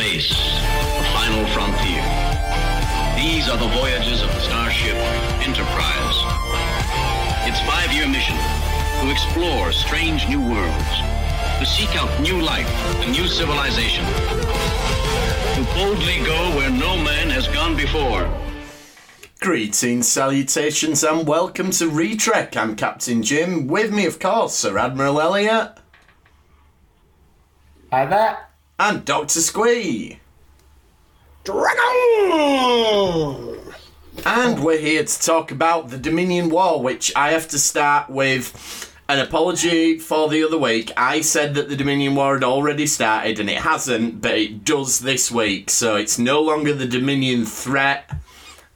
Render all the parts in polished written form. space, the final frontier. These are the voyages of the starship Enterprise. Its five-year mission, to explore strange new worlds, to seek out new life and new civilization, to boldly go where no man has gone before. Greetings, salutations, and welcome to Retrek. I'm Captain Jim. With me, of course, Sir Admiral Elliot. Hi there. And Dr. Squee. Dragon! And we're here to talk about the Dominion War, which I have to start with an apology for the other week. I said that the Dominion War had already started, and it hasn't, but it does this week. So it's no longer the Dominion threat.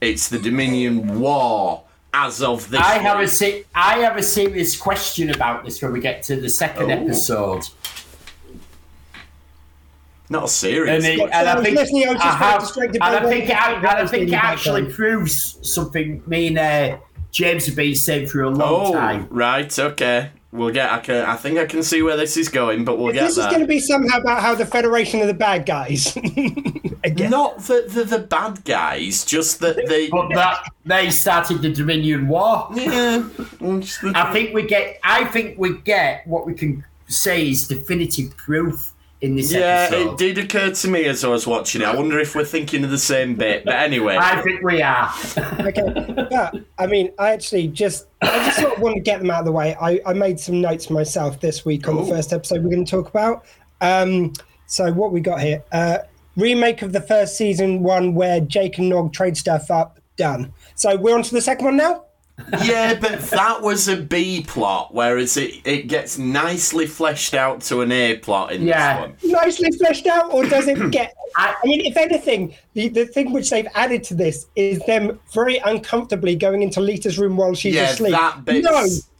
It's the Dominion War as of this. I have a serious question about this when we get to the second episode. Not serious. And I think it actually proves something me and James have been saying for a long time. Right. Okay. I think I can see where this is going, but we'll get there. This is going to be somehow about how the Federation are the bad guys. Not that they're the bad guys, just that they... But that they started the Dominion War. Yeah. I think we get what we can say is definitive proof in this episode. Yeah, it did occur to me as I was watching it. I wonder if we're thinking of the same bit, but anyway. I think we are. Okay. Yeah, I mean, I just sort of wanted to get them out of the way. I made some notes myself this week on the first episode we're going to talk about. So what we got here... remake of the first season one where Jake and Nog trade stuff up, done. So we're on to the second one now? Yeah, but that was a B plot, whereas it gets nicely fleshed out to an A plot in this one. Nicely fleshed out, or does it get... I mean, if anything, the thing which they've added to this is them very uncomfortably going into Lita's room while she's asleep. Yeah, that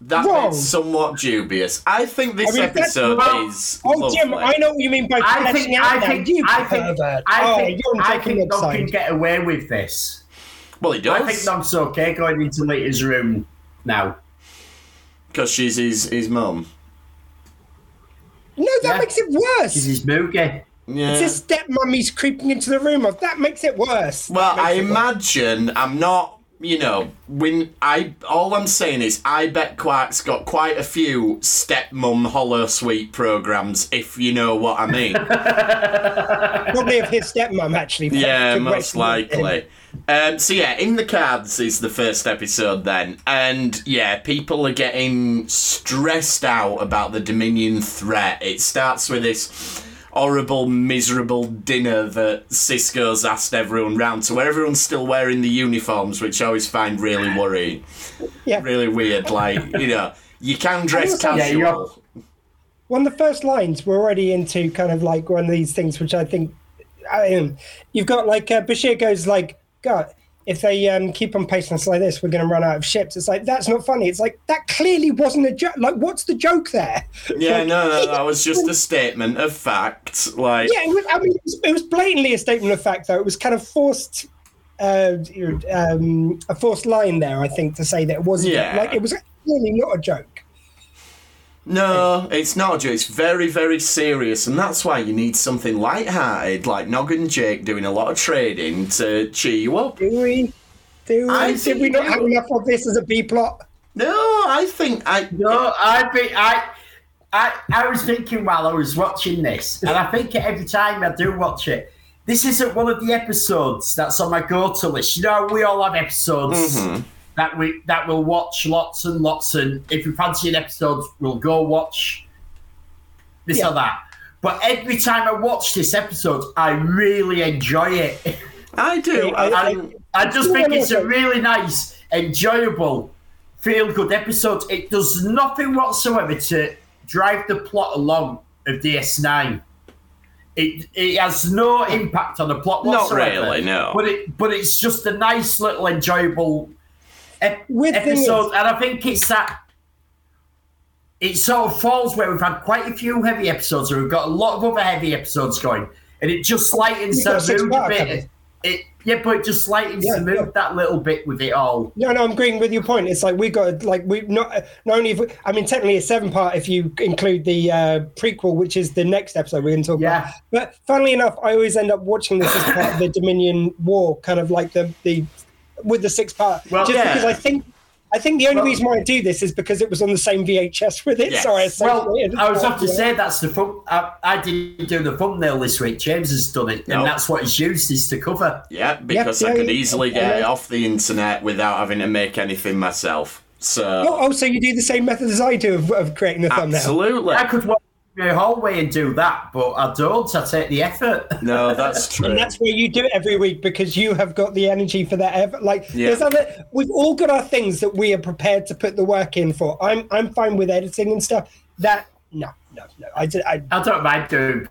bit's somewhat dubious. I think this episode is... Oh, Jim, I know what you mean by fleshing out. I think Nog can get away with this. Well, he does. I think Nom's okay going into Lita's room now. Because she's his mum. No, that makes it worse. She's his moogie. Yeah. It's his stepmummy's creeping into the room. That makes it worse. Well, I imagine worse. I'm not, you know, all I'm saying is I bet Quark's got quite a few stepmum hollow sweet programs, if you know what I mean. Probably of his stepmum, actually. Yeah, most likely. In the cards is the first episode then. And, yeah, people are getting stressed out about the Dominion threat. It starts with this horrible, miserable dinner that Sisko's asked everyone round to, where everyone's still wearing the uniforms, which I always find really worrying. Yeah. Really weird. Like, you know, you can dress casual. Yeah, one of the first lines, we're already into kind of like one of these things, which I think... you've got, like, Bashir goes, like... God, if they keep on pacing us like this, we're going to run out of ships. It's like, that's not funny. It's like, that clearly wasn't a joke. Like, what's the joke there? Yeah, like, no, that was just a statement of fact. Like, yeah, it was blatantly a statement of fact, though. It was kind of forced, a forced line there, I think, to say that it wasn't. Yeah. Like, it was clearly not a joke. No, it's not a joke. It's very, very serious, and that's why you need something light-hearted, like Nog and Jake doing a lot of trading to cheer you up. Did we not have enough of this as a B plot? I was thinking while I was watching this, and I think every time I do watch it, this isn't one of the episodes that's on my go-to list. You know, we all have episodes. Mm-hmm. That we'll watch lots and lots, and if we fancy an episode, we'll go watch this or that. But every time I watch this episode, I really enjoy it. I do. I think it's a really nice, enjoyable, feel-good episode. It does nothing whatsoever to drive the plot along of DS9. It has no impact on the plot whatsoever. Not really, no. But it's just a nice little enjoyable episode, and I think it's that it sort of falls where we've had quite a few heavy episodes, or we've got a lot of other heavy episodes going, and it just lightens the mood a bit. but just slightly smooth that little bit with it all. No, I'm agreeing with your point. It's like we got not only. Technically, it's 7-part if you include the prequel, which is the next episode we're going to talk about. But funnily enough, I always end up watching this as part of the Dominion War, kind of like the with the 6-part. Well, just because I think the only reason why I do this is because it was on the same VHS with it. Yes. Sorry, I was about to say that's the thumbnail. I didn't do the thumbnail this week. James has done it, and that's what it's used is to cover. Yeah, because I could easily get it off the internet without having to make anything myself. So you do the same method as I do of creating a thumbnail. Absolutely. I could watch the whole way and do that, but I don't. I take the effort. No, that's true. And that's why you do it every week, because you have got the energy for that effort. We've all got our things that we are prepared to put the work in for. I'm fine with editing and stuff. No. I don't mind doing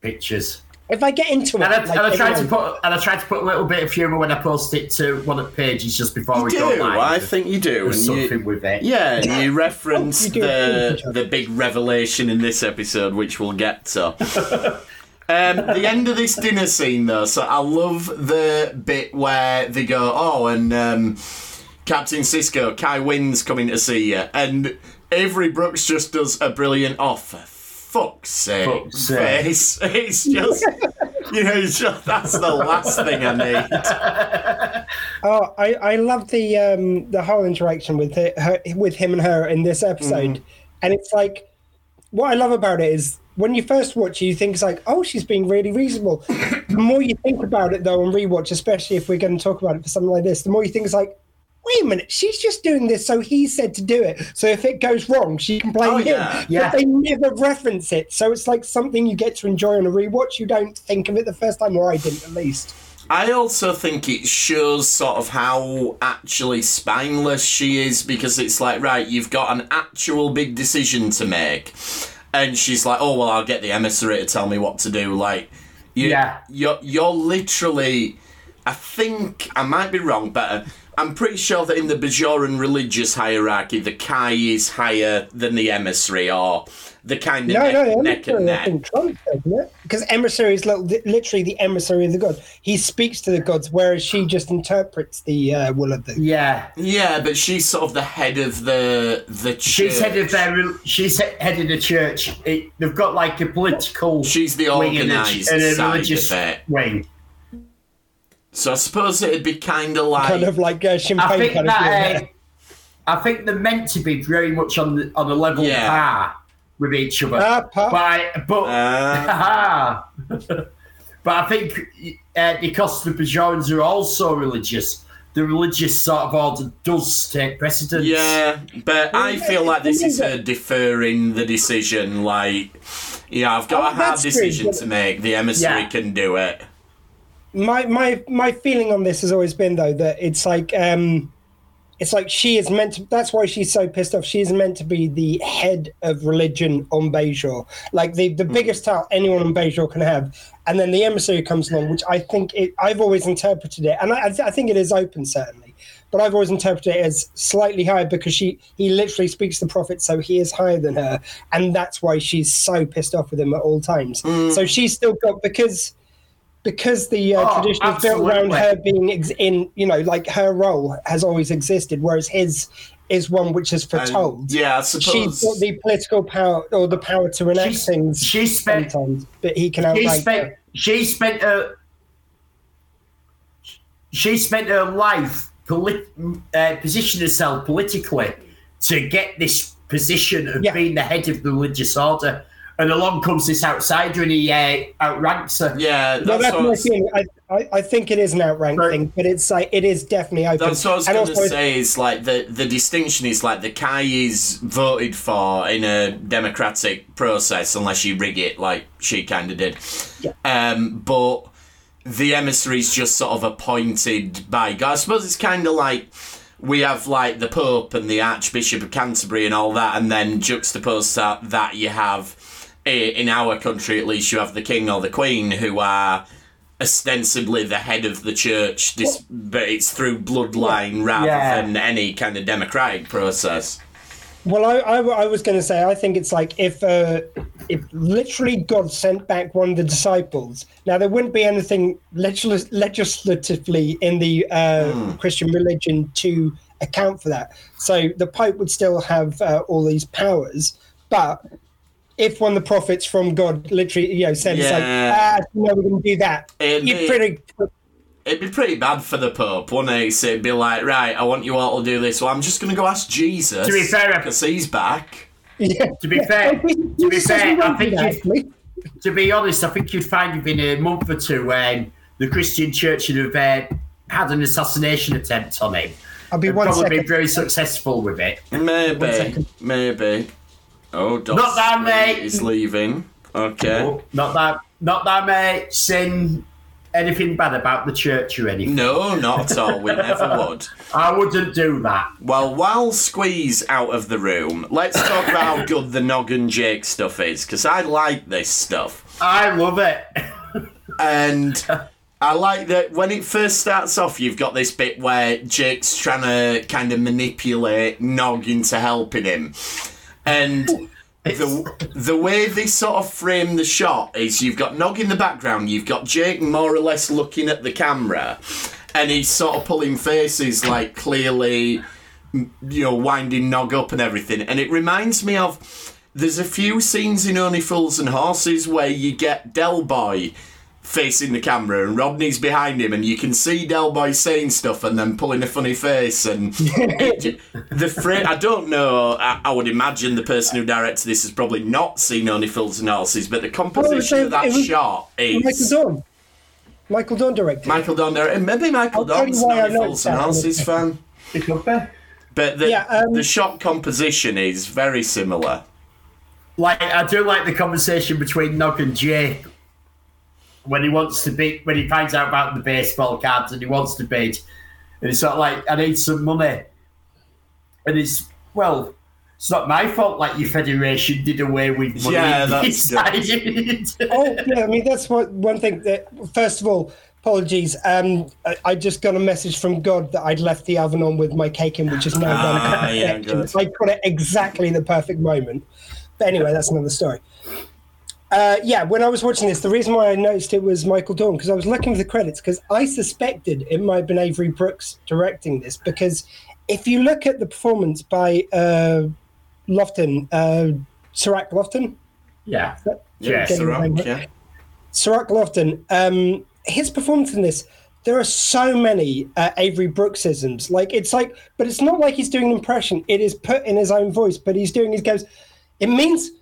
pictures. If I get into it, and I try to put a little bit of humour when I post it to one of the pages just before we go live. I think you do. There's something with it. Yeah, and you reference the big revelation in this episode, which we'll get to. The end of this dinner scene, though. So I love the bit where they go, Captain Sisko, Kai Wynn's coming to see you, and Avery Brooks just does a brilliant offer. Fuck's sake. It's just, that's the last thing I need. Oh, I love the whole interaction with him and her in this episode. Mm. And it's like, what I love about it is when you first watch it, you think it's like, oh, she's being really reasonable. The more you think about it, though, and rewatch, especially if we're going to talk about it for something like this, the more you think it's like, wait a minute, she's just doing this, so he said to do it. So if it goes wrong, she can blame him. Yeah. But they never reference it. So it's like something you get to enjoy on a rewatch. You don't think of it the first time, or I didn't at least. I also think it shows sort of how actually spineless she is, because it's like, right, you've got an actual big decision to make. And she's like, oh, well, I'll get the emissary to tell me what to do. Like, you're literally, I think, I might be wrong, but I'm pretty sure that in the Bajoran religious hierarchy, the Kai is higher than the emissary, or the kind of neck and neck. Because emissary is literally the emissary of the god. He speaks to the gods, whereas she just interprets the will of the. Yeah, yeah, but she's sort of the head of the church. She's head of the church. They've got like a political. She's the organised side of it. Wing. So I suppose it'd be kind of like champagne. I think they're meant to be very much on a level par with each other. But I think because the Bajorans are also religious, the religious sort of order does take precedence. Yeah, but I feel like this is her deferring the decision. Like, I've got a hard decision to make. The emissary can do it. My feeling on this has always been, though, that it's like she is meant to. That's why she's so pissed off. She is meant to be the head of religion on Bajor, like the biggest title anyone on Bajor can have. And then the emissary comes along, which I think I've always interpreted it, and I think it is open certainly, but I've always interpreted it as slightly higher because he literally speaks the prophet, so he is higher than her, and that's why she's so pissed off with him at all times. Mm. So she's still got because the tradition is built around her being her role has always existed, whereas his is one which is foretold. I suppose. She's got the political power or the power to enact things sometimes, but he can outrank her. She spent her life positioning herself politically to get this position of being the head of the religious order. And along comes this outsider, and he outranks her. Yeah, that's my thing. I think it is an outrank thing, but it's like it is definitely open. That's what I was going to say. Is like the distinction is like the Kai is voted for in a democratic process, unless you rig it, like she kind of did. Yeah. But the emissary is just sort of appointed by God. I suppose it's kind of like. We have, like, the Pope and the Archbishop of Canterbury and all that, and then juxtapose that you have, in our country at least, you have the King or the Queen, who are ostensibly the head of the church, but it's through bloodline rather than any kind of democratic process. Well, I was going to say, I think it's like if if literally God sent back one of the disciples, now there wouldn't be anything legislatively in the Christian religion to account for that. So the Pope would still have all these powers, but if one of the prophets from God literally, you know, said, it's like, no, we're going to do that, it'd be pretty bad for the Pope, wouldn't it? So it'd be like, right, I want you all to do this. Well, I'm just going to go ask Jesus. To be fair, because he's back. Yeah. To be fair, I think to be honest, I think you'd find within a month or two the Christian Church would have had an assassination attempt on him. I'll be one probably second. Been very successful with it. Maybe. Oh, not that, mate. He's leaving. Okay. No, not that, mate. Sin. Anything bad about the church or anything? No, not at all. We never would. I wouldn't do that. Well, while Squee's out of the room, let's talk about how good the Nog and Jake stuff is, because I like this stuff. I love it. And I like that when it first starts off, you've got this bit where Jake's trying to kind of manipulate Nog into helping him. And the way they sort of frame the shot is you've got Nog in the background, you've got Jake more or less looking at the camera, and he's sort of pulling faces, like clearly, you know, winding Nog up and everything. And it reminds me of, there's a few scenes in Only Fools and Horses where you get Del Boy facing the camera and Rodney's behind him, and you can see Del Boy saying stuff and then pulling a funny face, and I don't know, I would imagine the person who directed this has probably not seen Only Fools and Horses, but the composition of that shot is Michael Dorn directed. Maybe Michael Dorn's an Only Fools and Horses fan, but the shot composition is very similar. Like, I do like the conversation between Nog and Jake when he finds out about the baseball cards and he wants to bid, and it's sort of like, I need some money, and it's, well, it's not my fault, like, your Federation did away with money. Yeah, that's good. Oh, yeah, I mean, that's one thing that, first of all, apologies, I just got a message from God that I'd left the oven on with my cake in, which is now done. I got it exactly the perfect moment, but anyway, that's another story. When I was watching this, the reason why I noticed it was Michael Dorn, because I was looking for the credits, because I suspected it might have been Avery Brooks directing this, because if you look at the performance by Surak Lofton. Yeah. Surak Lofton. His performance in this, there are so many Avery Brooksisms. Like, it's like, but it's not like he's doing an impression. It is put in his own voice, but he's doing his goes. It means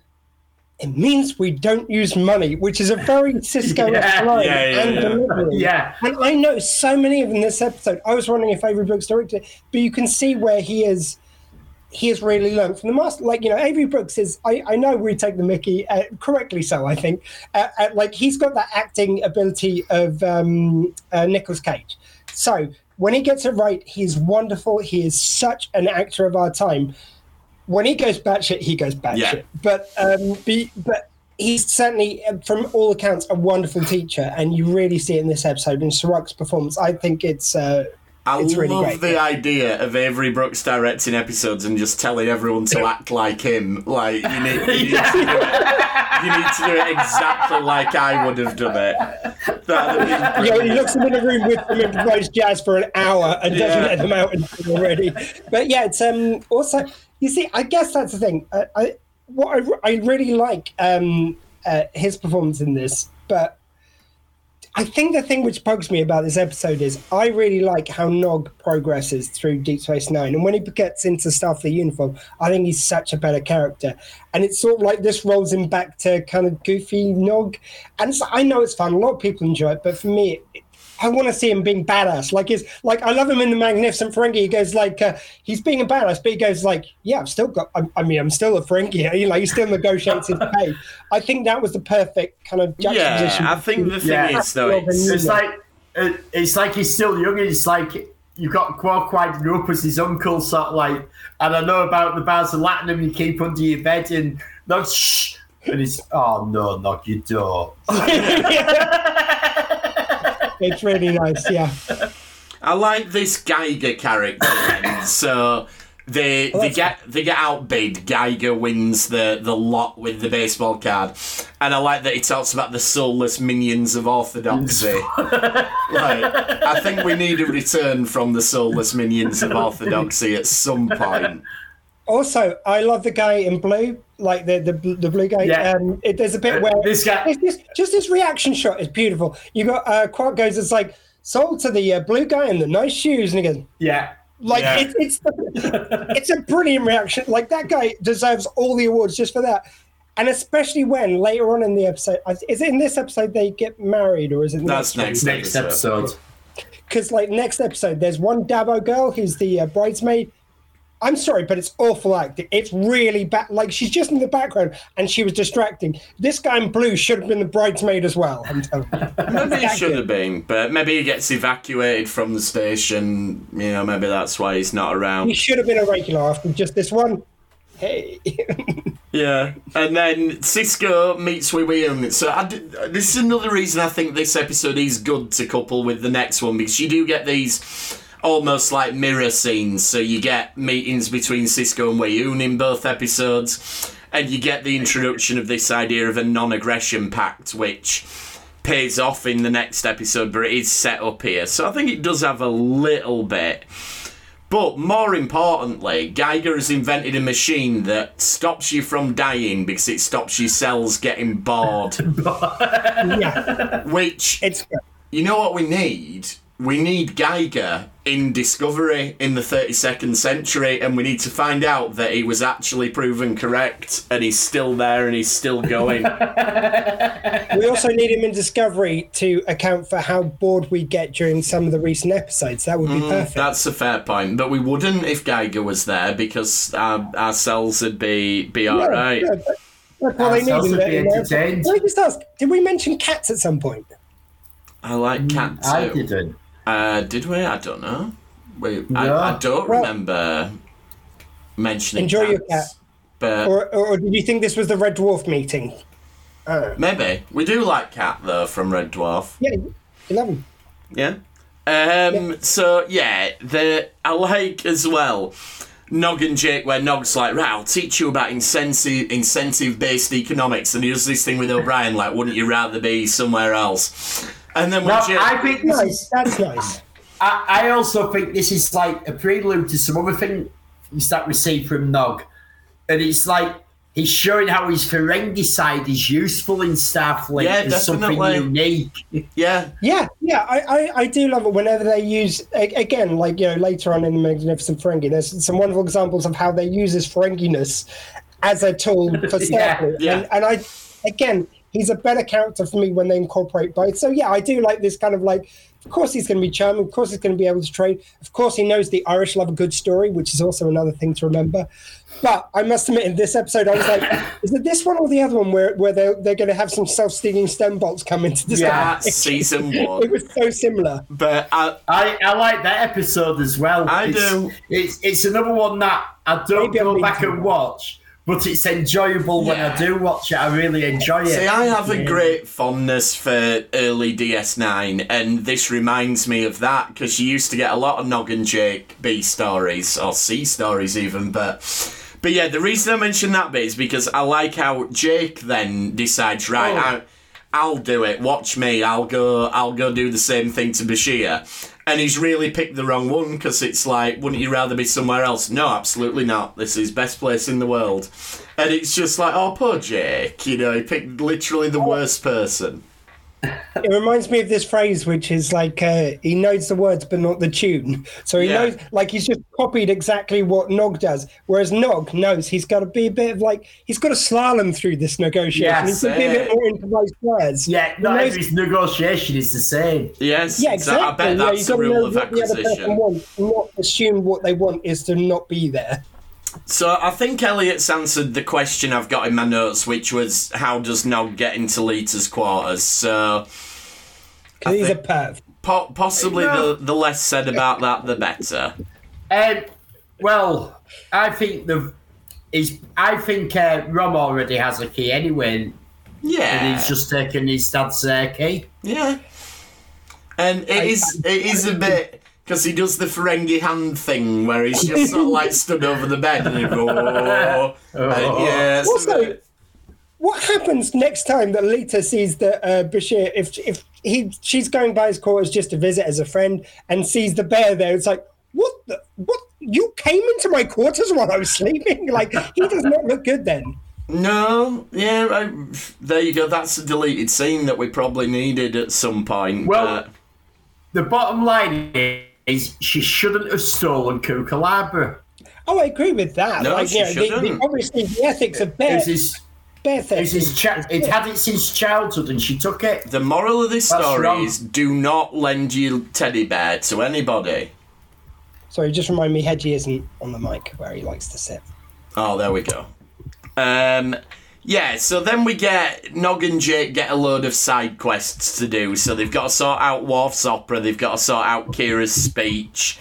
we don't use money, which is a very Sisko line and delivery. Yeah. And I noticed so many of them in this episode. I was wondering if Avery Brooks directed it, but you can see where he has really learned from the master. Like, you know, Avery Brooks is, I know we take the mickey, correctly so, I think. Like, he's got that acting ability of Nicolas Cage. So when he gets it right, he's wonderful. He is such an actor of our time. When he goes batshit, he goes batshit. Yeah. But he's certainly, from all accounts, a wonderful teacher, and you really see it in this episode. In Surak's performance, I think it's really great. I love the idea of Avery Brooks directing episodes and just telling everyone to act like him. Like, you need to do it exactly like I would have done it. He looks in the room with some improvised jazz for an hour and doesn't let them out until already. But yeah, it's also, you see, I guess that's the thing. I really like his performance in this, but I think the thing which bugs me about this episode is I really like how Nog progresses through Deep Space Nine. And when he gets into Starfleet uniform, I think he's such a better character. And it's sort of like this rolls him back to kind of goofy Nog. And it's, I know it's fun. A lot of people enjoy it. But for me, I want to see him being badass. Like, I love him in The Magnificent Ferengi. He goes like, he's being a badass, but he goes like, yeah, I'm still a Ferengi. You know, he still negotiates his pay. I think that was the perfect kind of juxtaposition. Yeah, I think the thing is, though, it's like he's still young, and it's like you've got Quark winding up as his uncle, sort of like, and I know about the bars of latinum you keep under your bed, and Nog, shh, and he's, oh, no, Nog, you don't. It's really nice, yeah. I like this Geiger character. So They get outbid. Geiger wins the lot with the baseball card, and I like that he talks about the soulless minions of orthodoxy. I think we need a return from the soulless minions of orthodoxy at some point. Also, I love the guy in blue, like the blue guy. Yeah. There's a bit where this guy, just his reaction shot is beautiful. You got Quark goes, it's like sold to the blue guy in the nice shoes, and he goes, yeah. It's a brilliant reaction. Like, that guy deserves all the awards just for that. And especially when later on in the episode, is it in this episode they get married, or is it next episode? Because next episode there's one Dabo girl who's the bridesmaid. I'm sorry, but it's awful acting. It's really bad. Like, she's just in the background and she was distracting. This guy in blue should have been the bridesmaid as well, I'm telling you. Maybe he should have been, but maybe he gets evacuated from the station. You know, maybe that's why he's not around. He should have been a regular after just this one. Hey. Yeah. And then Sisko meets Weyoun. So this is another reason I think this episode is good to couple with the next one, because you do get these almost like mirror scenes. So you get meetings between Sisko and Weyoun in both episodes, and you get the introduction of this idea of a non-aggression pact, which pays off in the next episode, but it is set up here. So I think it does have a little bit. But more importantly, Geiger has invented a machine that stops you from dying because it stops your cells getting bored. Yeah. Which, you know what we need? We need Geiger in Discovery in the 32nd century, and we need to find out that he was actually proven correct and he's still there and he's still going. We also need him in Discovery to account for how bored we get during some of the recent episodes. That would be perfect. That's a fair point, but we wouldn't if Geiger was there, because our cells would be all right. Yeah, that's what they need. Can I just ask, did we mention cats at some point? I like cats too. I didn't. Did we? I don't know. I don't remember mentioning cats. Enjoy your cat. But or did you think this was the Red Dwarf meeting? Maybe. We do like Cat, though, from Red Dwarf. Yeah, you love him. Yeah. So, yeah, I like as well Nog and Jake, where Nog's like, right, I'll teach you about incentive-based economics. And he does this thing with O'Brien, like, wouldn't you rather be somewhere else? And then I think this is that's nice. I also think this is like a prelude to some other thing that we see from Nog, and it's like he's showing how his Ferengi side is useful in Starfleet. Yeah, as something unique. Yeah. I do love it whenever they use, again, like, you know, later on in the Magnificent Ferengi, there's some wonderful examples of how they use his Ferenginess as a tool for Starfleet. Yeah. And I, again, he's a better character for me when they incorporate both. So, yeah, I do like this kind of of course he's going to be charming. Of course he's going to be able to trade. Of course he knows the Irish love a good story, which is also another thing to remember. But I must admit, in this episode, I was like, is it this one or the other one where they're going to have some self-stealing stem bolts come into this? Yeah, season one. It was so similar. But I like that episode as well. I do. It's another one that I don't go back and watch. But it's enjoyable when I do watch it. I really enjoy it. See, I have a great fondness for early DS9, and this reminds me of that, because you used to get a lot of Nog and Jake B stories, or C stories even, but yeah, the reason I mention that bit is because I like how Jake then decides, right, I'll do it, watch me, I'll go do the same thing to Bashir. And he's really picked the wrong one, because it's like, wouldn't you rather be somewhere else? No, absolutely not. This is best place in the world. And it's just like, oh, poor Jake. You know, he picked literally the worst person. It reminds me of this phrase, which is like, he knows the words but not the tune. So he knows, like, he's just copied exactly what Nog does. Whereas Nog knows he's got to be a bit of like, he's got to slalom through this negotiation. Yes, he's got to be a bit more improvised words. Yeah, not every negotiation is the same. Yes, yeah, exactly. I bet that's the rule of acquisition. Not assume what they want is to not be there. So I think Elliot's answered the question I've got in my notes, which was, how does Nog get into Lita's quarters? So he's a perv. Possibly the less said about that, the better. Well, I think Rom already has a key anyway. Yeah, and he's just taken his dad's key. Yeah, and it is a bit. Because he does the Ferengi hand thing where he's just sort of like stood over the bed and he goes, oh. Yeah, also, what happens next time that Lita sees that Bashir, if she's going by his quarters just to visit as a friend and sees the bear there, it's like, what? You came into my quarters while I was sleeping? Like, he does not look good then. No, yeah, there you go. That's a deleted scene that we probably needed at some point. Well, the bottom line is she shouldn't have stolen Kukalaba. Oh, I agree with that. No, like, she shouldn't. Obviously, the ethics of bear theft. It's had it since childhood, and she took it. The moral of this story is: do not lend your teddy bear to anybody. Sorry, just remind me, Hedgie isn't on the mic where he likes to sit. Oh, there we go. Yeah, so then we get Nog and Jake get a load of side quests to do. So they've got to sort out Worf's opera. They've got to sort out Kira's speech.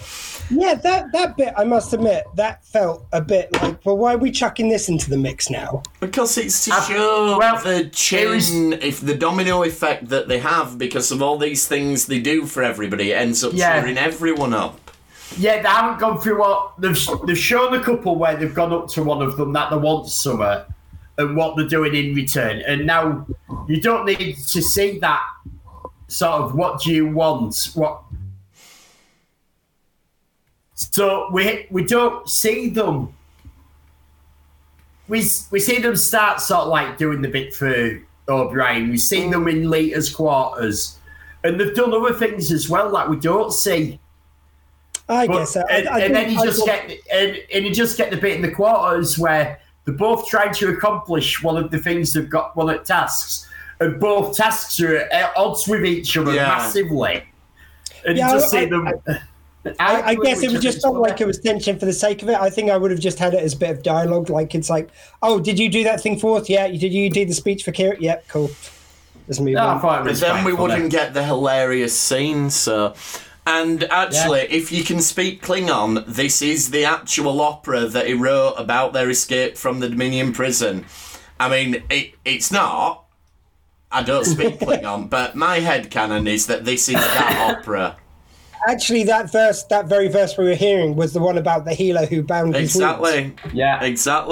Yeah, that bit, I must admit, that felt a bit like, well, why are we chucking this into the mix now? Because it's to show the chain, if the domino effect that they have because of all these things they do for everybody. It ends up tearing everyone up. Yeah, they haven't gone through what... They've shown a couple where they've gone up to one of them that they want somewhere and what they're doing in return. And now you don't need to see that sort of what do you want. So we don't see them. We see them start sort of like doing the bit for O'Brien. We see them in Lita's quarters. And they've done other things as well that we don't see. I guess so. And then you just get the bit in the quarters where they're both trying to accomplish one of the things they've got, one of tasks, and both tasks are at odds with each other massively. And you just see them. I guess it was just not like it was tension for the sake of it. I think I would have just had it as a bit of dialogue. Like it's like, oh, did you do that thing for us? Yeah. Did you do the speech for Kira? Yeah, cool. Let's move on. But then we wouldn't get the hilarious scene, so... And actually, if you can speak Klingon, this is the actual opera that he wrote about their escape from the Dominion prison. I mean, it's not. I don't speak Klingon, but my headcanon is that this is that opera. Actually, that very verse we were hearing was the one about the healer who bound his wounds. Exactly. So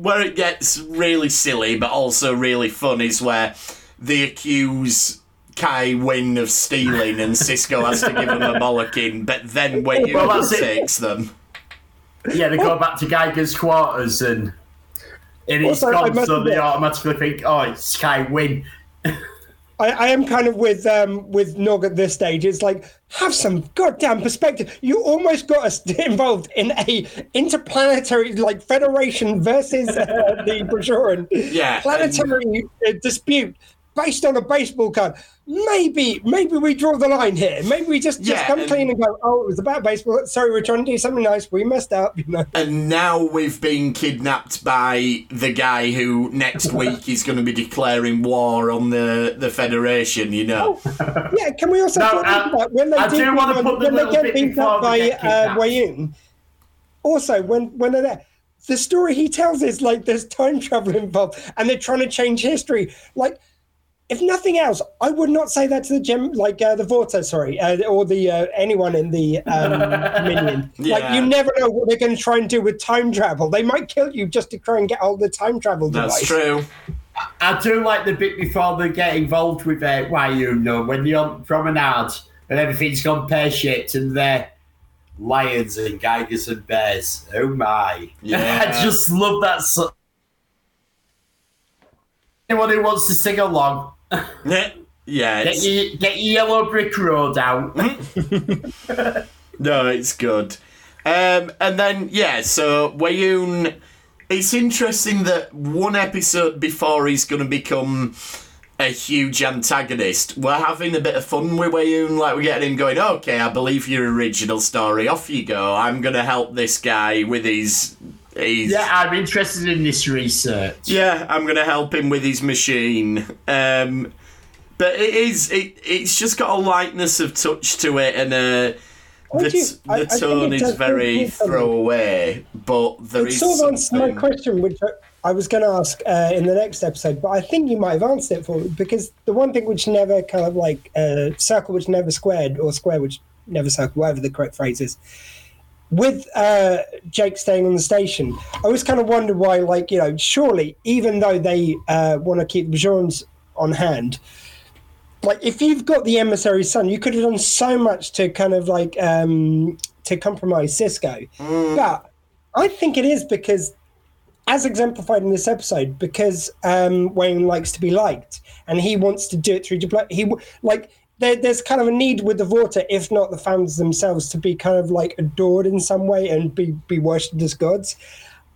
where it gets really silly, but also really fun, is where... They accuse Kai Wynn of stealing and Sisko has to give him a bollocking, but then Weyoun takes them. Yeah, they go back to Geiger's quarters and it's gone, so they automatically think, oh, it's Kai Wynn. I am kind of with Nog at this stage. It's like, have some goddamn perspective. You almost got us involved in a interplanetary, like, Federation versus the Bajoran planetary dispute. Based on a baseball card, maybe we draw the line here. Maybe we just come clean and go, oh, it was about baseball. Sorry, we're trying to do something nice. We messed up, you know. And now we've been kidnapped by the guy who next week is going to be declaring war on the Federation, you know. Oh, yeah, can we also talk about when they get beaten up by Weyoun? Also, when they're there. The story he tells is like there's time travel involved and they're trying to change history. Like, if nothing else, I would not say that to the gem, like the Vorta, or the anyone in the Dominion. Like, you never know what they're going to try and do with time travel. They might kill you just to try and get all the time travel device. That's true. I do like the bit before they get involved with Weyoun, when you're on promenade and everything's gone pear-shaped and they're lions and geigers and bears. Oh, my. Yeah. I just love that. Anyone who wants to sing along... Get your yellow brick road out. No, it's good. And then, so Weyoun... It's interesting that one episode before he's going to become a huge antagonist, we're having a bit of fun with Weyoun. Like, we're getting him going, okay, I believe your original story. Off you go. I'm going to help this guy with his... I'm interested in this research. Yeah, I'm going to help him with his machine. But it's just got a lightness of touch to it, and the tone is very throwaway. But there is something. It's sort of answers my question, which I was going to ask in the next episode, but I think you might have answered it for me, because the one thing which never kind of like circle which never squared, or square which never circle, whatever the correct phrase is, with Jake staying on the station, I was kind of wondering why, like, you know, surely even though they want to keep the Bajorans on hand, like if you've got the emissary son, you could have done so much to kind of like to compromise Sisko. But I think it is because, as exemplified in this episode, because Weyoun likes to be liked and he wants to do it through there's kind of a need with the Vorta, if not the fans themselves, to be kind of like adored in some way and be worshipped as gods.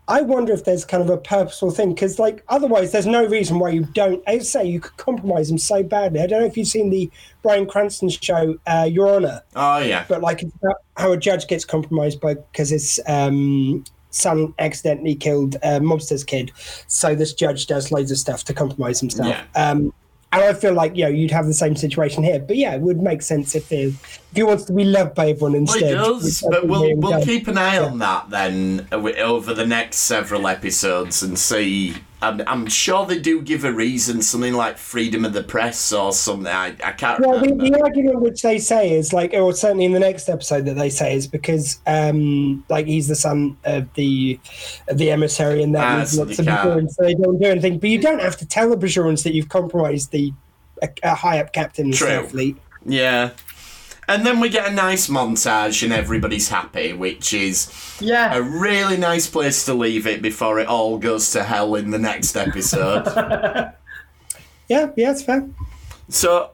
I wonder if there's kind of a purposeful thing, because like otherwise there's no reason why you don't. I say you could compromise them so badly. I don't know if you've seen the Bryan Cranston show, Your Honor. Oh yeah. But like it's about how a judge gets compromised because his son accidentally killed a mobster's kid. So this judge does loads of stuff to compromise himself. Yeah. And I feel like, you know, you'd have the same situation here. But yeah, it would make sense if he wants to be loved by everyone instead. Well, it does, but we'll keep an eye on that then over the next several episodes and see. And I'm sure they do give a reason, something like freedom of the press or something. I can't remember. The argument which they say is like, or certainly in the next episode that they say, is because like he's the son of the emissary and that means lots of Bajorans, so they don't do anything. But you don't have to tell the Bajorans that you've compromised a high up captain in Starfleet. Yeah. And then we get a nice montage and everybody's happy, which is a really nice place to leave it before it all goes to hell in the next episode. Yeah, it's fair. So,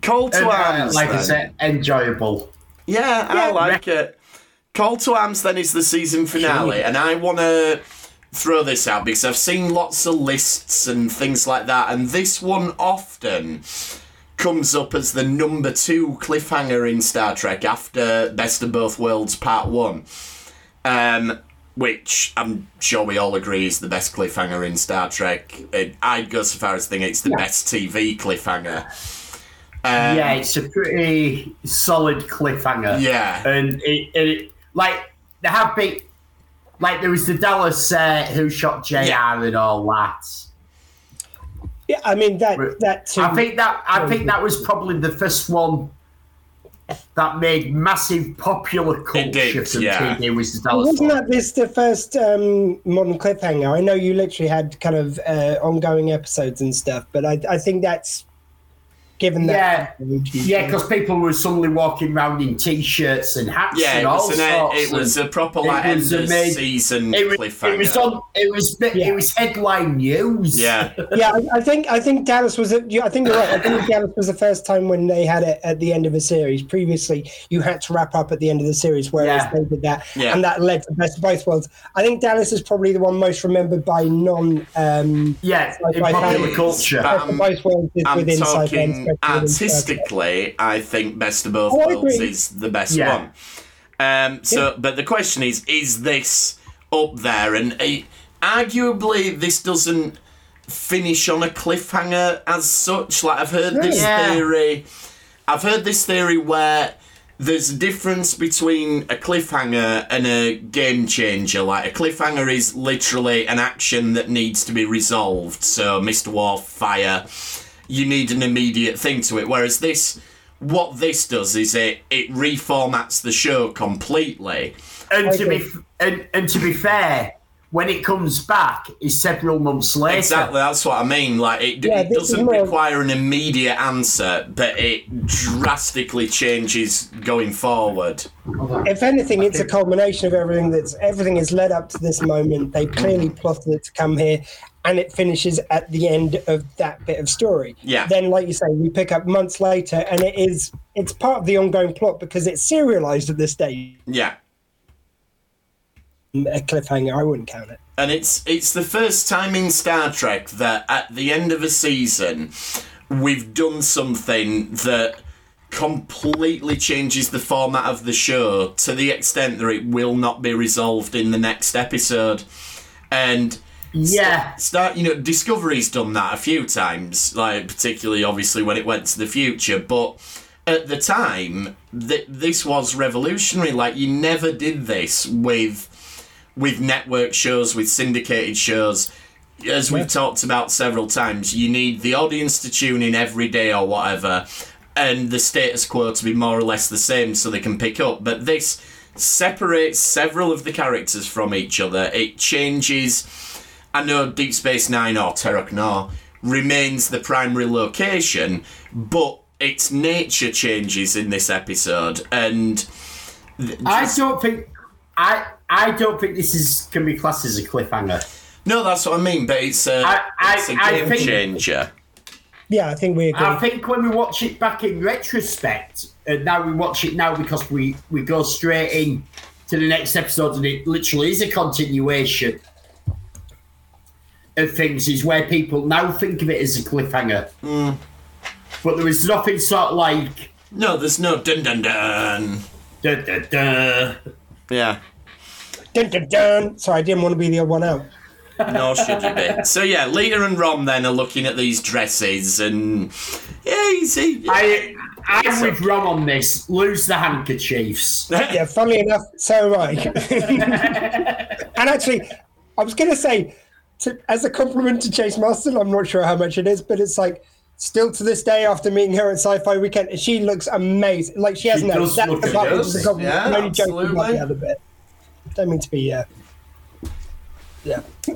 call to arms. Like I said, enjoyable. Yeah, I like it. Call to arms then is the season finale, and I want to throw this out because I've seen lots of lists and things like that, and this one often comes up as the number 2 cliffhanger in Star Trek after Best of Both Worlds Part 1, which I'm sure we all agree is the best cliffhanger in Star Trek. I'd go so far as to think it's the best TV cliffhanger. It's a pretty solid cliffhanger. Yeah. And it like, there have been, like, there was the Dallas Who Shot JR and all that. Yeah, I mean that too. I think that was probably the first one that made massive popular culture from TV. Was the Dallas Wasn't that this the first modern cliffhanger? I know you literally had kind of ongoing episodes and stuff, but I think that's given that. Yeah, because people were suddenly walking around in t-shirts and hats and all sorts. It was a proper like end of season cliffhanger. It was headline news. Yeah, yeah. I think Dallas was. I think you're right. I think Dallas was the first time when they had it at the end of a series. Previously, you had to wrap up at the end of the series, whereas they did that, and that led to Best of Both Worlds. I think Dallas is probably the one most remembered by non. By popular culture. Best of Both Worlds is within sci-fi. Artistically, I think Best of Both Worlds is the best one. But the question is this up there? And arguably, this doesn't finish on a cliffhanger as such. Like I've heard this theory. I've heard this theory where there's a difference between a cliffhanger and a game changer. Like a cliffhanger is literally an action that needs to be resolved. So, Mr. Worf, fire. You need an immediate thing to it. Whereas this, what this does is it reformats the show completely. And to be fair, when it comes back, is several months later. Exactly, that's what I mean. Like it doesn't require an immediate answer, but it drastically changes going forward. If anything, it's a culmination of everything everything has led up to this moment. They clearly plotted it to come here. And it finishes at the end of that bit of story. Yeah. Then, like you say, we pick up months later, and it's part of the ongoing plot because it's serialized at this stage. Yeah. A cliffhanger, I wouldn't count it. And it's the first time in Star Trek that at the end of a season, we've done something that completely changes the format of the show to the extent that it will not be resolved in the next episode. And Discovery's done that a few times, like particularly obviously when it went to the future, but at the time this was revolutionary. Like you never did this with with network shows, with syndicated shows, as we've talked about several times, you need the audience to tune in every day or whatever, and the status quo to be more or less the same so they can pick up. But this separates several of the characters from each other. It changes... I know Deep Space Nine or Terok Nor remains the primary location, but its nature changes in this episode, and... I don't think this is can be classed as a cliffhanger. No, that's what I mean, but it's a game changer. Yeah, I think we agree. I think when we watch it back in retrospect, and now we watch it now because we go straight in to the next episode and it literally is a continuation of things, is where people now think of it as a cliffhanger. Mm. But there was nothing sort of like... No, there's no dun-dun-dun. Dun-dun-dun. Yeah. Dun-dun-dun. Sorry, I didn't want to be the odd one out. Nor should you be. So yeah, Lita and Rom then are looking at these dresses and... Yeah, you see... Yeah. I'm with Rom on this. Lose the handkerchiefs. Yeah, funnily enough, so am I. And actually, I was going to say, as a compliment to Chase Marston, I'm not sure how much it is, but it's like, still to this day after meeting her at Sci-Fi Weekend, she looks amazing. Like, she has no... I'm only joking about the other bit. Don't mean to be... Yeah.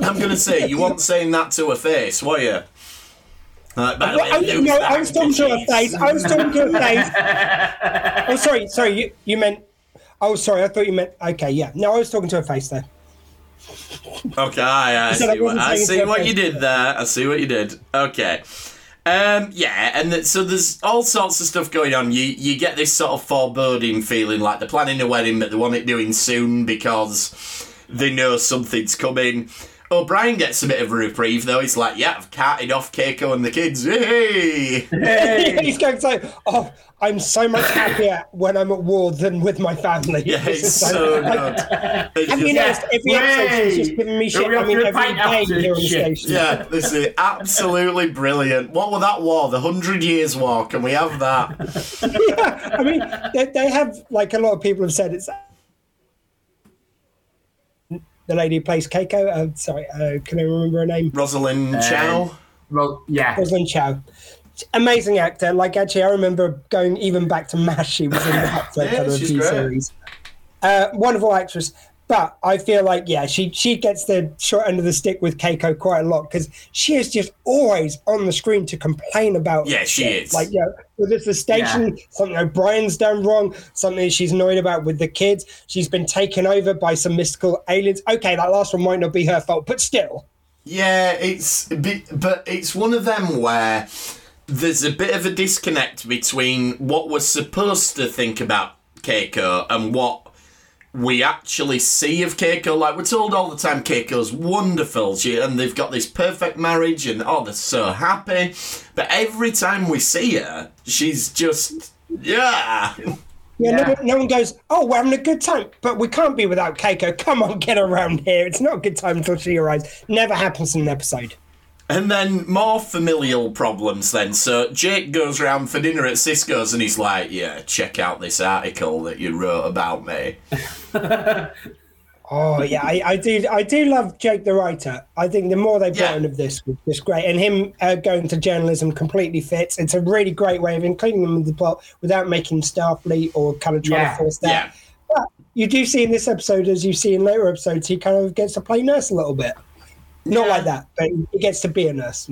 I'm going to say, you weren't saying that to her face, were you? I was talking to her face. Oh, sorry. You meant... Oh, sorry, I thought you meant... Okay, yeah. No, I was talking to her face there. Okay, I see what you did. Okay. So there's all sorts of stuff going on. You get this sort of foreboding feeling, like they're planning a wedding, but they want it doing soon because... They know something's coming. O'Brien gets a bit of a reprieve, though. He's like, yeah, I've carted off Keiko and the kids. Hey! Yeah, he's going to say, oh, I'm so much happier when I'm at war than with my family. Yeah, it's so good. Have you noticed every episode she's just giving me shit? I mean, every day here on the station. Yeah, this is absolutely brilliant. What was that war? The 100 Years War? Can we have that? Yeah, I mean, they have, like a lot of people have said, it's... The lady who plays Keiko, can I remember her name? Rosalind Chow. Rosalind Chow. Amazing actor. Like, actually, I remember going even back to MASH. She was in that TV series. Wonderful actress. But I feel like, yeah, she gets the short end of the stick with Keiko quite a lot because she is just always on the screen to complain about. Yeah, she is. Like, you know, whether it's the station, something O'Brien's done wrong, something she's annoyed about with the kids. She's been taken over by some mystical aliens. Okay, that last one might not be her fault, but still. Yeah, but it's one of them where there's a bit of a disconnect between what we're supposed to think about Keiko and what we actually see of Keiko. Like, we're told all the time Keiko's wonderful, and they've got this perfect marriage, and oh, they're so happy. But every time we see her, she's just, No one goes, oh, we're having a good time, but we can't be without Keiko. Come on, get around here. It's not a good time until she arrives. Never happens in an episode. And then more familial problems then. So Jake goes round for dinner at Sisko's and he's like, yeah, check out this article that you wrote about me. Oh, yeah, I do love Jake the writer. I think the more they brought in of this was great. And him going to journalism completely fits. It's a really great way of including them in the plot without making Starfleet or kind of trying to force that. Yeah. But you do see in this episode, as you see in later episodes, he kind of gets to play nurse a little bit. Not like that, but he gets to be a nurse.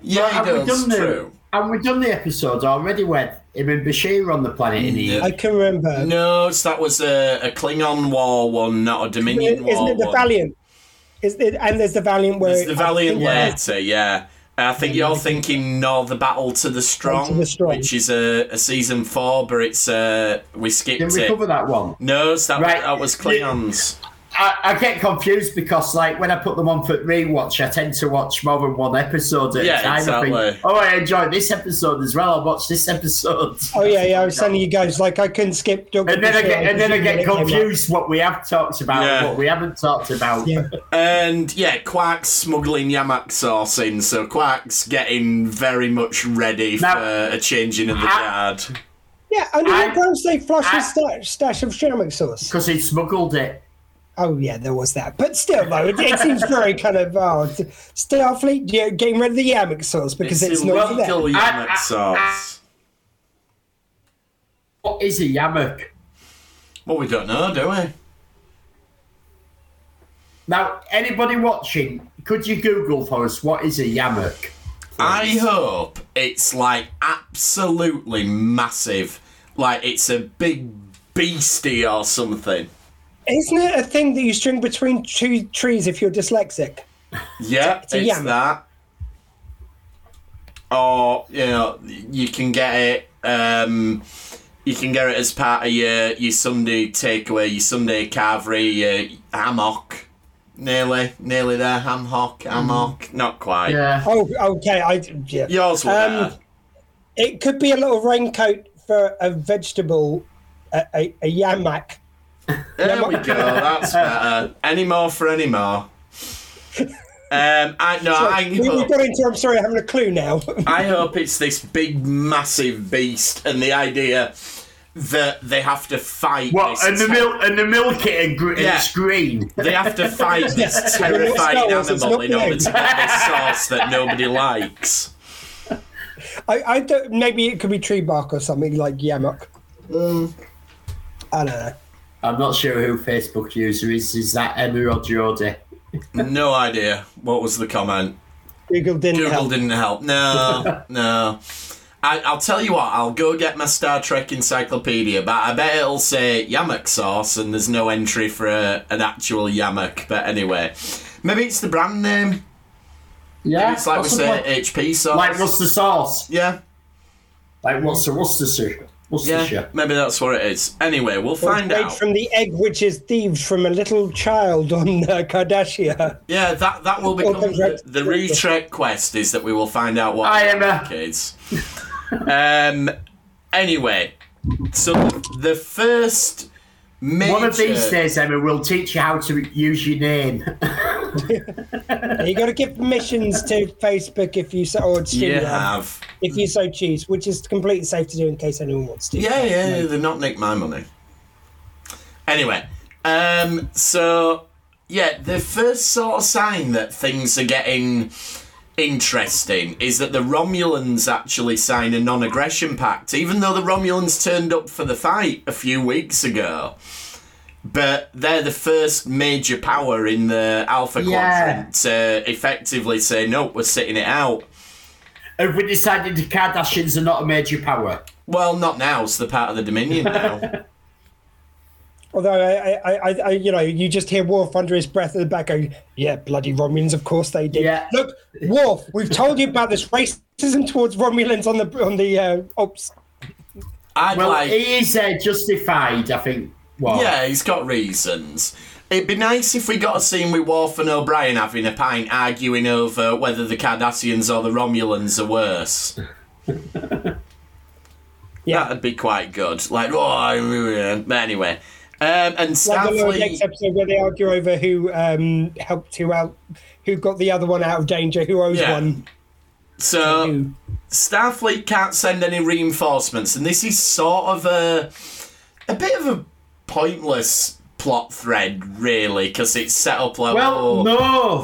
Yeah, he does, true. And we've done the episode already where him and Bashir are on the planet in the... I can remember. No, that was a Klingon War one, not a Dominion War one. Isn't it the Valiant? And there's the Valiant where... There's the Valiant later, yeah. I think you're thinking the Battle to the Strong, which is a season 4, but it's we skipped it. Did we cover that one? No, that was Klingons. I get confused because, like, when I put them on for rewatch, I tend to watch more than one episode at a time. Exactly. I think, I enjoyed this episode as well. I watched this episode. Oh yeah. I was sending you guys like I couldn't skip. And then I get confused what we have talked about and what we haven't talked about. Yeah. And Quark's smuggling yamok sauce in, so Quark's getting very much ready for a changing of the guard. Yeah, and why don't they flush his stash of yamok sauce? Because he smuggled it. Oh, yeah, there was that. But still, though, it seems very kind of, Starfleet, yeah, getting rid of the yamok sauce because it's not for them. It's a local yamok sauce. What is a yamok? Well, we don't know, do we? Now, anybody watching, could you Google for us what is a yamok? I hope it's, like, absolutely massive. Like, it's a big beastie or something. Isn't it a thing that you string between two trees if you're dyslexic? Yeah, it's that. Or, you know, you can get it... you can get it as part of your Sunday takeaway, your Sunday carvery, your hammock. Nearly there. Hammock. Not quite. Yeah. Oh, okay. Yeah. Yours were there. It could be a little raincoat for a vegetable, a yamak. There we go. That's better. Any more? I'm sorry, I'm having a clue now. I hope it's this big, massive beast, and the idea that they have to fight. What? This milk it and scream. They have to fight this terrifying animal in order to get this sauce that nobody likes. I don't. Maybe it could be tree bark or something like yamok. I don't know. I'm not sure who Facebook user is. Is that Emma or Geordie? No idea. What was the comment? Google didn't help. No. I'll tell you what, I'll go get my Star Trek encyclopedia, but I bet it'll say yamok sauce and there's no entry for an actual yamok. But anyway, maybe it's the brand name. Yeah. Maybe it's like we say HP sauce. Like Worcester sauce. Yeah. Like Worcestershire. Yeah, maybe that's what it is. Anyway, we'll find out. From the egg which is thieved from a little child on Cardassian. Yeah, that will become the Retrek quest, is that we will find out what it is. Anyway, so the first major... One of these days, Emma, we'll teach you how to use your name. You got to give permissions to Facebook if you so or to if you so choose, which is completely safe to do in case anyone wants to. Yeah, they've not nicked my money. Anyway, so yeah, the first sort of sign that things are getting interesting is that the Romulans actually sign a non-aggression pact, even though the Romulans turned up for the fight a few weeks ago. But they're the first major power in the Alpha Quadrant to effectively say, nope, we're sitting it out. Have we decided the Cardassians are not a major power? Well, not now. It's the part of the Dominion now. Although, I you just hear Worf under his breath at the back going, yeah, bloody Romulans, of course they did. Yeah. Look, Worf, we've told you about this racism towards Romulans on the Ops. He is justified, I think. Wow. Yeah, he's got reasons. It'd be nice if we got a scene with Worf and O'Brien having a pint arguing over whether the Cardassians or the Romulans are worse. Yeah. That'd be quite good. Like, but anyway. And Starfleet... Like the next episode where they argue over who helped who out, who got the other one out of danger, who owes one. So, Starfleet can't send any reinforcements, and this is sort of a bit of a pointless plot thread, really, because it's set up like,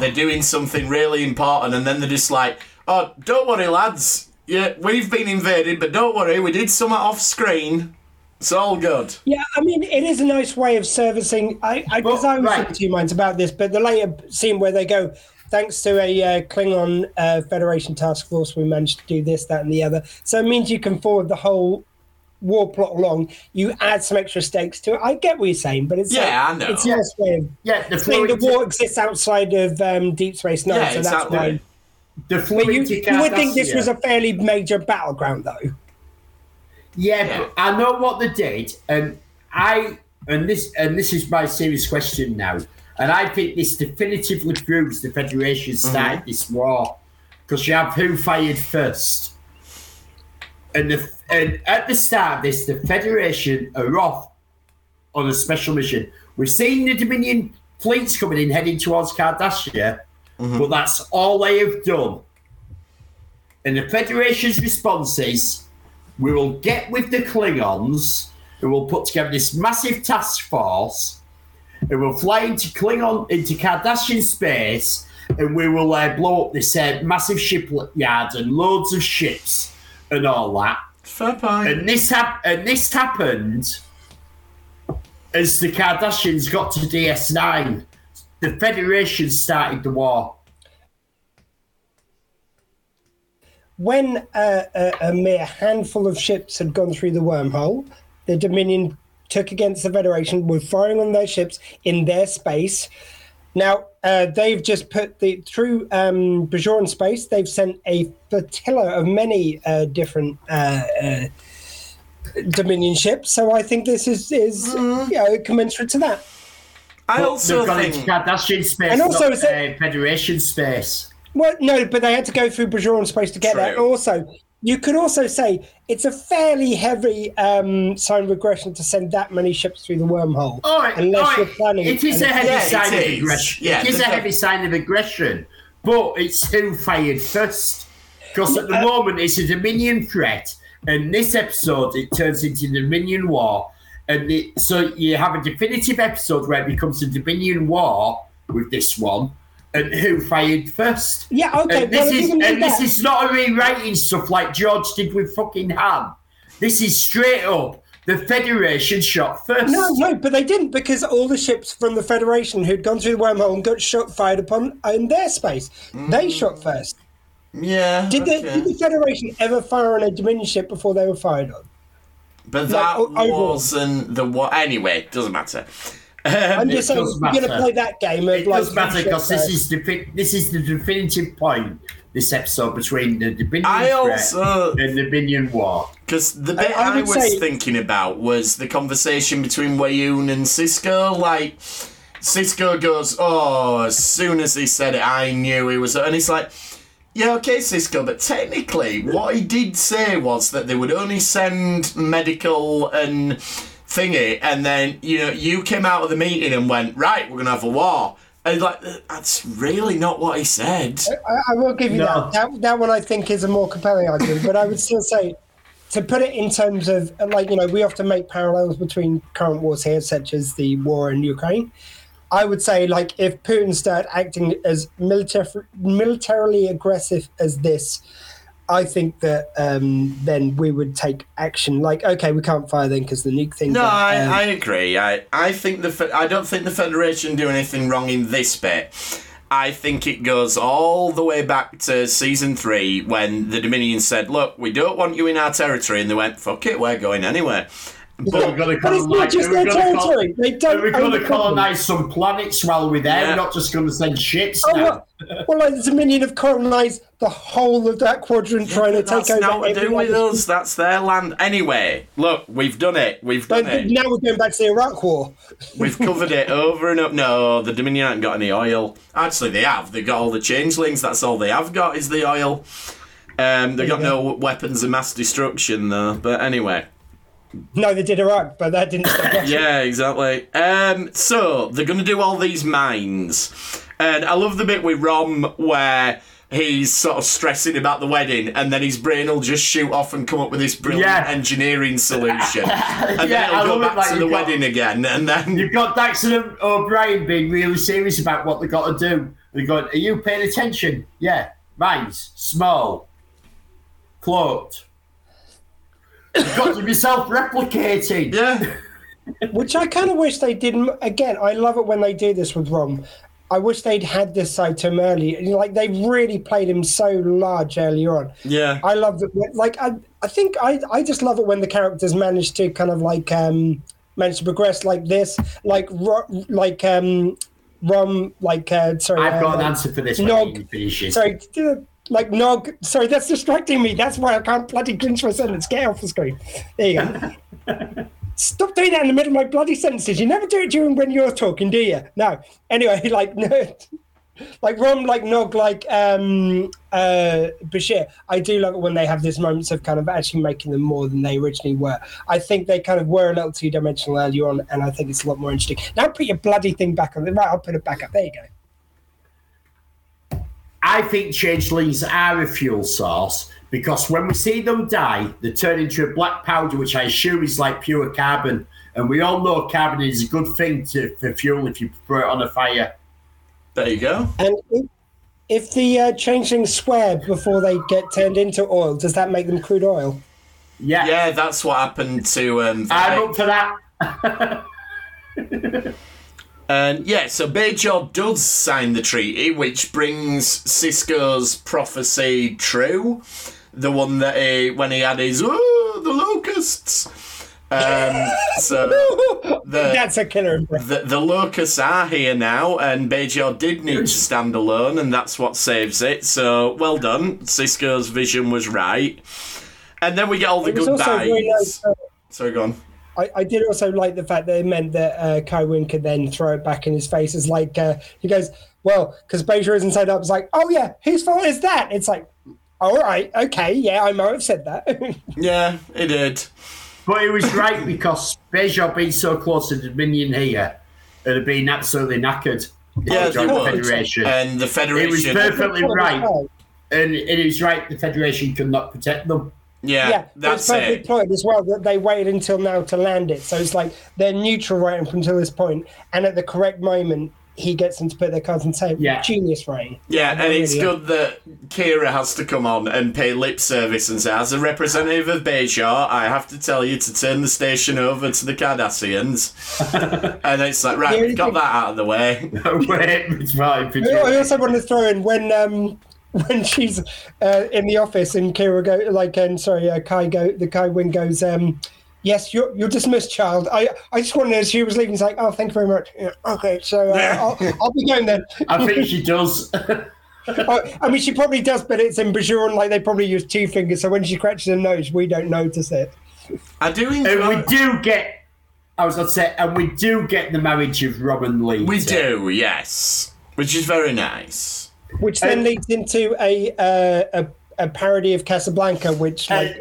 they're doing something really important, and then they're just like, oh, don't worry, lads. Yeah, we've been invaded, but don't worry, we did something off screen. It's all good. Yeah, I mean, it is a nice way of servicing. I was in two minds about this, but the later scene where they go, thanks to a Klingon Federation task force, we managed to do this, that, and the other. So it means you can forward the whole war plot along, you add some extra stakes to it. I get what you're saying, but it's I know. It's a nice way of saying the war exists outside of Deep Space Nine, so exactly. That's why. You would think this was a fairly major battleground, though. Yeah. But I know what they did, and this is my serious question now, and I think this definitively proves the Federation started this war, because you have who fired first. And at the start of this, the Federation are off on a special mission. We've seen the Dominion fleets coming in, heading towards Cardassia, but that's all they have done. And the Federation's response is, we will get with the Klingons, who will put together this massive task force, and we'll fly into Klingon, into Cardassian space, and we will blow up this massive shipyard and loads of ships and all that. Fair point. And this happened as the Cardassians got to DS9. The Federation started the war. When a mere handful of ships had gone through the wormhole, the Dominion took against the Federation, were firing on their ships in their space. Now, they've just put through Bajoran space, they've sent a flotilla of many different Dominion ships. So I think this is you know, commensurate to that. I also think... They've gone into Cardassian space, and also not Federation space. Well, no, but they had to go through Bajoran space to get there. Also, you could also say it's a fairly heavy sign of aggression to send that many ships through the wormhole. Unless you're planning. It is a heavy sign of aggression. Yeah, it is a heavy sign of aggression, but it's who fired first. Because at the moment, it's a Dominion threat. And this episode, it turns into the Dominion War. And so you have a definitive episode where it becomes a Dominion War with this one. And who fired first? Yeah, okay. And this is not a rewriting stuff like George did with fucking Ham. This is straight up the Federation shot first. No, but they didn't, because all the ships from the Federation who'd gone through the wormhole and got fired upon in their space, they shot first. Yeah. Did the Federation ever fire on a Dominion ship before they were fired on? But that wasn't the war. Anyway, doesn't matter. I'm just saying, we're going to play that game. It does matter, because this is the definitive point, this episode, between the Dominion threat and the Dominion War. Because the bit I was thinking about was the conversation between Weyoun and Sisko. Like, Sisko goes, oh, as soon as he said it, I knew he was... And it's like, yeah, okay, Sisko, but technically what he did say was that they would only send medical and... thingy, and then you came out of the meeting and went, right, we're gonna have a war, and like, that's really not what he said. I will give you that one I think is a more compelling argument, but I would still say, to put it in terms of, like, we often make parallels between current wars here, such as the war in Ukraine. I would say, like, if Putin started acting as militarily aggressive as this, I think that then we would take action. Like, okay, we can't fire then because the nuke thing. No, I agree. I think I don't think the Federation do anything wrong in this bit. I think it goes all the way back to season 3 when the Dominion said, "Look, we don't want you in our territory," and they went, "Fuck it, we're going anyway." But it's not just their territory. They don't. We're going to colonise some planets while we're there. Yeah. We're not just going to send ships. Well, the Dominion have colonised the whole of that quadrant, trying to take over. That's not to do with us. That's their land. Anyway, look, we've done it. Now we're going back to the Iraq War. We've covered it over and over. No, the Dominion haven't got any oil. Actually, they have. They got all the changelings. That's all they have got is the oil. They got no weapons of mass destruction though. But anyway. No, they did Iraq, but that didn't stop. Yeah, exactly. So they're going to do all these mines. And I love the bit with Rom where he's sort of stressing about the wedding, and then his brain will just shoot off and come up with this brilliant engineering solution. And then he'll go back to the wedding again. And then you've got Dax and O'Brien being really serious about what they've got to do. They're going, "Are you paying attention?" "Yeah." "Mines, small, cloaked. You've got to be self-replicating." Yeah. Which I kind of wish they didn't. Again, I love it when they do this with Rom. I wish they'd had this side to him early. Like, they really played him so large earlier on. Yeah. I love it. Like, I think I just love it when the characters manage to kind of like manage to progress like this. I've got an answer for this. Like Nog, sorry, that's distracting me. That's why I can't bloody clinch my sentence. Get off the screen. There you go. Stop doing that in the middle of my bloody sentences. You never do it when you're talking, do you? No. Anyway, like Rom, like Nog, like Bashir. I do love it when they have these moments of kind of actually making them more than they originally were. I think they kind of were a little two-dimensional earlier on, and I think it's a lot more interesting. Now put your bloody thing back on. Right, I'll put it back up. There you go. I think changelings are a fuel source, because when we see them die, they turn into a black powder, which I assume is like pure carbon, And we all know carbon is a good thing for fuel if you put it on a fire. There you go. And if the changelings swear before they get turned into oil, does that make them crude oil? Yeah. Yeah, that's what happened to... I'm up for that. So Bajor does sign the treaty, which brings Sisko's prophecy true. The one that he, when he had his, the locusts. That's a killer. The locusts are here now, and Bajor did need to stand alone, and that's what saves it. So, well done. Sisko's vision was right. And then we get all the good guys. Sorry, go on. I did also like the fact that it meant that Kai Wynn could then throw it back in his face. It's like, he goes, well, because Bajor isn't set up. It's like, oh, yeah, whose fault is that? It's like, all right, okay, yeah, I might have said that. Yeah, it did. But it was right because Bajor being so close to the Dominion here, it had been absolutely knackered. Yeah, Federation. And the Federation. It was perfectly right. And it was right, the Federation could not protect them. Yeah, that's it. It's perfectly point as well that they waited until now to land it. So it's like they're neutral right up until this point, and at the correct moment, he gets them to put their cards on the table. Yeah. Genius writing. Yeah, and it's good that Kira has to come on and pay lip service and say, as a representative of Bajor, I have to tell you to turn the station over to the Cardassians. And it's like, right, we've got that out of the way. I also want to throw in when she's in the office and Kira go like, Kai Wynn goes, yes, you're dismissed, child. I just wanted to know she was leaving. It's like, oh, thank you very much. Yeah, okay, so I'll be going then. I think she does. I mean, she probably does, but it's in Bajoran, like they probably use two fingers. So when she scratches her nose, we don't notice it. I do enjoy. And we do get, I was going to say, and we do get the marriage of Rob and Lee. We do, yes. Which is very nice. Which then leads into a parody of Casablanca, which I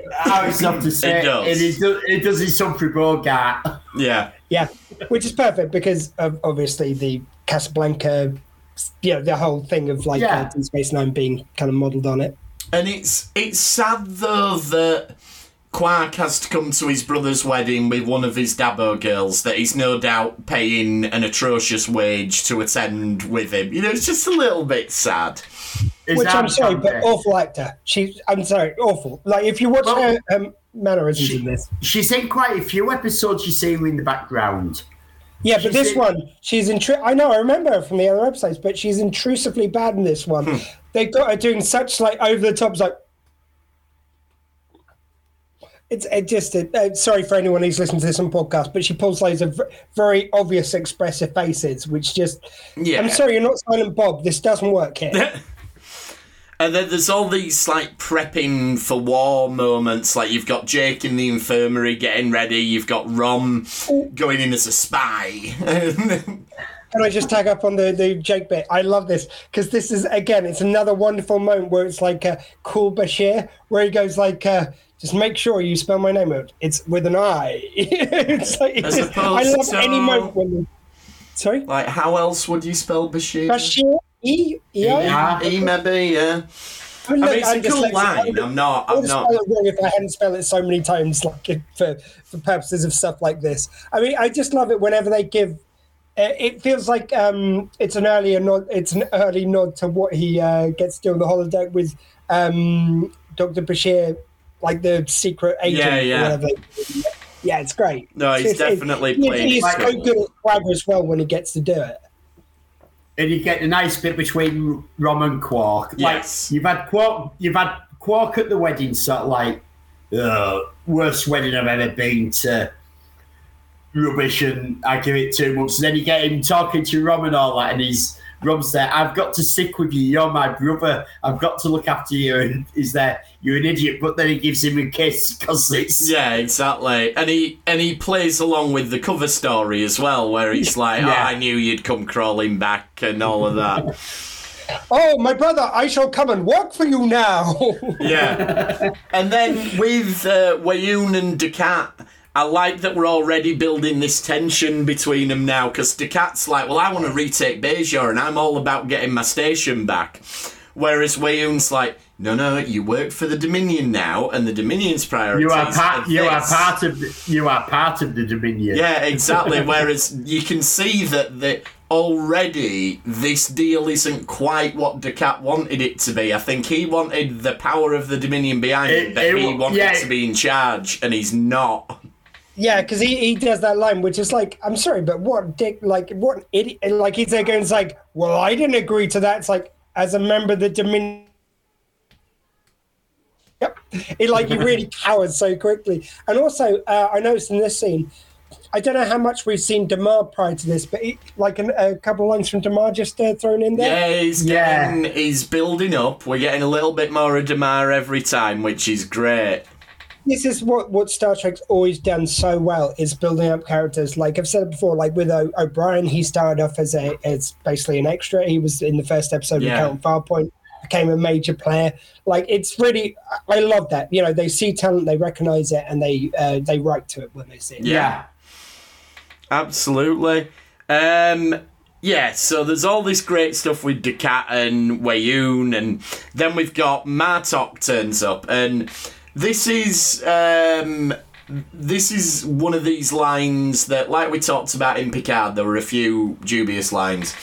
was going to say it does in Humphrey Bogart. Yeah, which is perfect because obviously the Casablanca, the whole thing of Deep Space Nine being kind of modelled on it. And it's sad though that Quark has to come to his brother's wedding with one of his Dabo girls that he's no doubt paying an atrocious wage to attend with him. It's just a little bit sad. Which I'm sorry, but awful actor. I'm sorry, awful. Like, if you watch her mannerisms in this. She's in quite a few episodes you see her in the background. Yeah, but this one, she's I know, I remember her from the other episodes, but she's intrusively bad in this one. They've got her doing such, over the top, sorry for anyone who's listening to this on podcast, but she pulls loads of very obvious expressive faces, which just... Yeah. I'm sorry, you're not Silent Bob. This doesn't work here. And then there's all these, prepping for war moments. You've got Jake in the infirmary getting ready. You've got Rom going in as a spy. Can I just tag up on the Jake bit? I love this, because this is, again, it's another wonderful moment where it's cool Bashir, where he goes, just make sure you spell my name out. It's with an I. I love any moment when... Sorry? How else would you spell Bashir? Bashir? E maybe, yeah. It's a cool line. I'm not. If I hadn't spelled it so many times, for purposes of stuff like this. I mean, I just love it whenever they give. It feels like it's an early nod to what he gets to do on the holodeck with Dr. Bashir, the secret agent. Yeah. Or whatever. Yeah, it's great. No, he's definitely playing. He's so good at Quagga as well when he gets to do it. And you get a nice bit between Rom and Quark. Yes. You've had Quark at the wedding, worst wedding I've ever been to. Rubbish, and I give it 2 months. And then you get him talking to Rom and all that, and Rom's there, I've got to stick with you, you're my brother, I've got to look after you, and he's there, you're an idiot, but then he gives him a kiss, because it's... Yeah, exactly. And he plays along with the cover story as well, where he's I knew you'd come crawling back, and all of that. Oh, my brother, I shall come and work for you now! Yeah. And then with Weyoun and Dukat, I like that we're already building this tension between them now, because Dukat's I want to retake Bajor and I'm all about getting my station back. Whereas Weyoun's like, no, no, you work for the Dominion now, and the Dominion's priorities. You are part of the Dominion. Yeah, exactly. Whereas you can see that already this deal isn't quite what Dukat wanted it to be. I think he wanted the power of the Dominion behind him, but he wanted to be in charge, and he's not. Yeah, because he does that line, which is like, I'm sorry, but what idiot? Like, he's there going, it's like, well, I didn't agree to that. It's like, as a member of the Dominion. Yep. It, like, he really cowered so quickly. And also, I noticed in this scene, I don't know how much we've seen Damar prior to this, but a couple of lines from Damar just thrown in there. Yeah, he's building up. We're getting a little bit more of Damar every time, which is great. This is what Star Trek's always done so well, is building up characters. Like I've said it before, like with O'Brien, he started off as basically an extra. He was in the first episode of Count Farpoint, became a major player. Like, it's really, I love that. You know, they see talent, they recognise it, and they write to it when they see it. Yeah, absolutely. Yeah, so there's all this great stuff with Dukat and Weyoun, and then we've got Martok turns up, and... This is one of these lines that, like we talked about in Picard, there were a few dubious lines.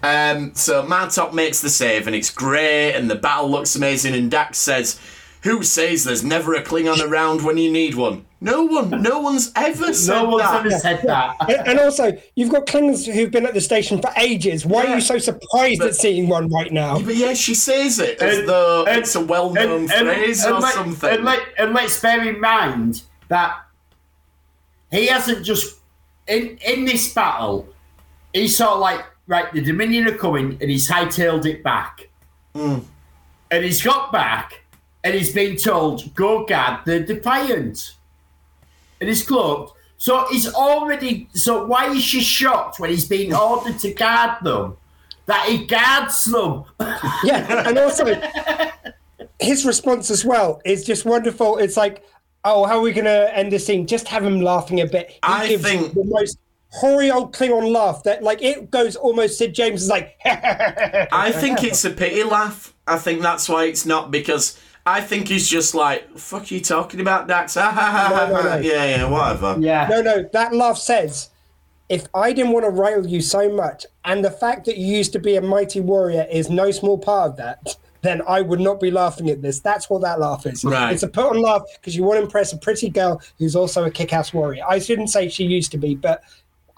So Martok makes the save, and it's great, and the battle looks amazing, and Dax says, who says there's never a Klingon around when you need one? No one's ever said that. And also, you've got Klingons who've been at the station for ages. Why are you so surprised at seeing one right now? But yeah, she says it as though it's a well-known phrase or something. And let's bear in mind that he hasn't just... In this battle, he's sort of like, right, the Dominion are coming, and he's hightailed it back. Mm. And he's got back, and he's been told, go guard the Defiant. And he's cloaked. So he's already... So why is she shocked when he's being ordered to guard them? That he guards them. Yeah, and also his response as well is just wonderful. It's like, oh, how are we going to end this scene? Just have him laughing a bit. He gives the most hoary old Klingon laugh that, like, it goes almost Sid James is like... I think it's a pity laugh. I think that's why it's not, because... I think he's just like, fuck you talking about, Dax? No. Yeah, whatever. Yeah. No, that laugh says, if I didn't want to rail you so much, and the fact that you used to be a mighty warrior is no small part of that, then I would not be laughing at this. That's what that laugh is. Right. It's a put-on laugh because you want to impress a pretty girl who's also a kick-ass warrior. I shouldn't say she used to be, but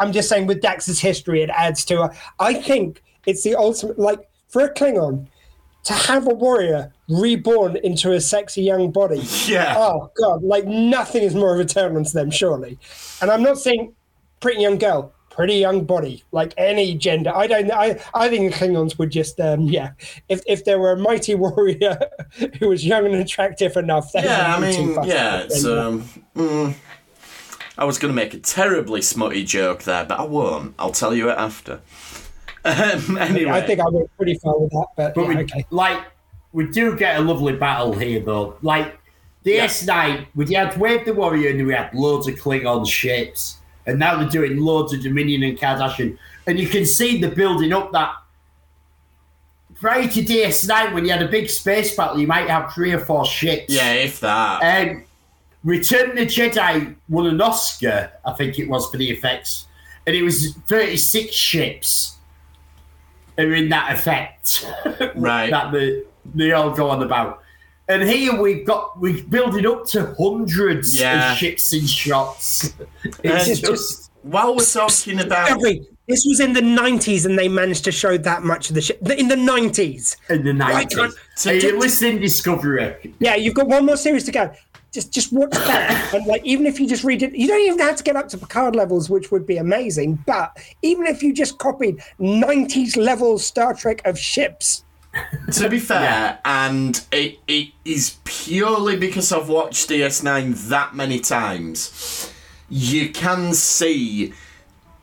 I'm just saying with Dax's history, it adds to her. I think it's the ultimate, like, for a Klingon, to have a warrior reborn into a sexy young body. Yeah. Oh, God. Like, nothing is more of a turn on to them, surely. And I'm not saying pretty young girl, pretty young body, like any gender. I don't know. I think the Klingons would just, If there were a mighty warrior who was young and attractive enough, that I was going to make a terribly smutty joke there, but I won't. I'll tell you it after. Anyway. I think I went pretty far with that, we do get a lovely battle here, though. Like, the S9, we had Wave the Warrior, and we had loads of Klingon ships, and now they're doing loads of Dominion and Cardassian, and you can see the building up that prior to DS9, when you had a big space battle, you might have 3 or 4 ships. Yeah, if that. Return of the Jedi won an Oscar, I think it was, for the effects, and it was 36 ships. Are in that effect, right? That they all go on about, and here we've built it up to hundreds of ships and shots. It's just while we're talking about. This was in the 90s, and they managed to show that much of the ship in the 90s. In the 90s, so you're listening, Discovery. Yeah, you've got one more series to go. Just watch that, and like, even if you just read it, you don't even have to get up to Picard levels, which would be amazing. But even if you just copied 90s level Star Trek of ships, to be fair, and it is purely because I've watched DS9 that many times, you can see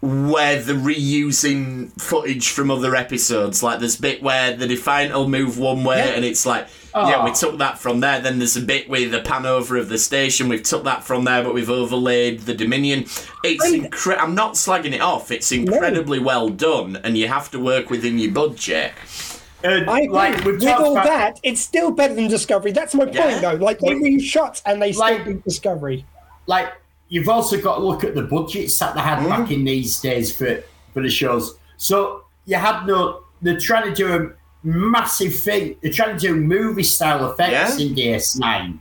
where they're reusing footage from other episodes. Like, there's a bit where the Defiant will move one way, and it's like, we took that from there. Then there's a bit with the pan over of the station. We've took that from there, but we've overlaid the Dominion. It's I'm not slagging it off. It's incredibly well done, and you have to work within your budget. I agree. Like, with all that, it's still better than Discovery. That's my point, though. Like, they were shot and they still beat Discovery. Like, you've also got to look at the budgets that they had back in these days for the shows. So you had they're trying to do a massive thing. They're trying to do movie-style effects in DS9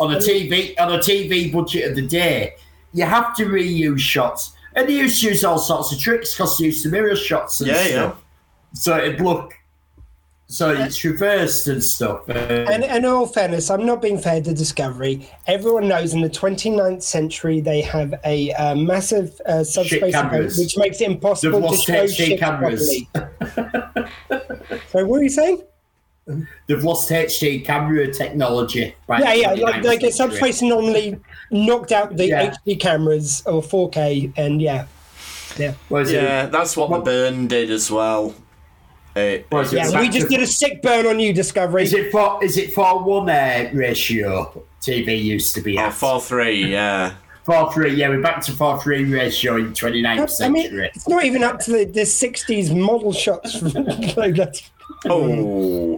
on a TV budget of the day. You have to reuse shots. And they used to use all sorts of tricks because they used to mirror shots and stuff. Yeah. So it'd look... So it's reversed and stuff. And in all fairness, I'm not being fair to Discovery. Everyone knows in the 29th century they have a massive subspace event, which makes it impossible to show shit properly. So what are you saying? They've lost HD camera technology. Like a subspace anomaly knocked out the HD cameras or 4K and that's what the burn did as well. We just did a sick burn on you, Discovery. Is it 4-1 ratio TV used to be at? 4-3, yeah. 4-3, yeah, we're back to 4-3 ratio in 29th century. I mean, it's not even up to the 60s model shots.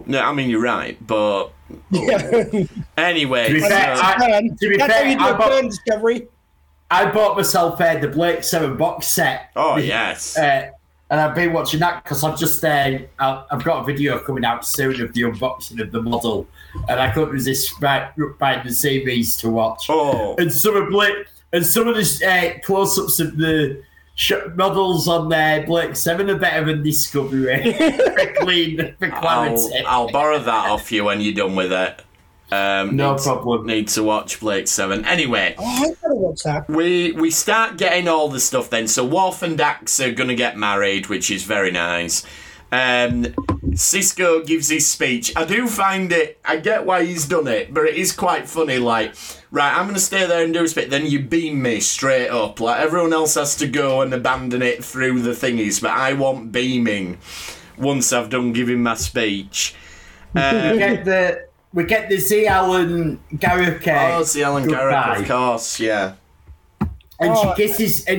No, I mean, you're right, but... Yeah. Anyway... To be fair, Discovery. I bought myself the Blake Seven box set. Oh, yes. And I've been watching that because I've just I've got a video coming out soon of the unboxing of the model, and I couldn't resist buying the CVs to watch. Oh. And some of the close-ups of the models on there, Blake Seven are better than Discovery. for clarity. I'll borrow that off you when you're done with it. No problem. Need to watch Blake Seven. Anyway, I've got to watch that. We start getting all the stuff then. So Worf and Dax are going to get married, which is very nice. Sisko gives his speech. I do find it, I get why he's done it, but it is quite funny. Like, right, I'm going to stay there and do a bit. Then you beam me straight up. Like, everyone else has to go and abandon it through the thingies, but I want beaming once I've done giving my speech. We get the Z. Allen Garak. Oh, Z. Allen Garak, of course, yeah. And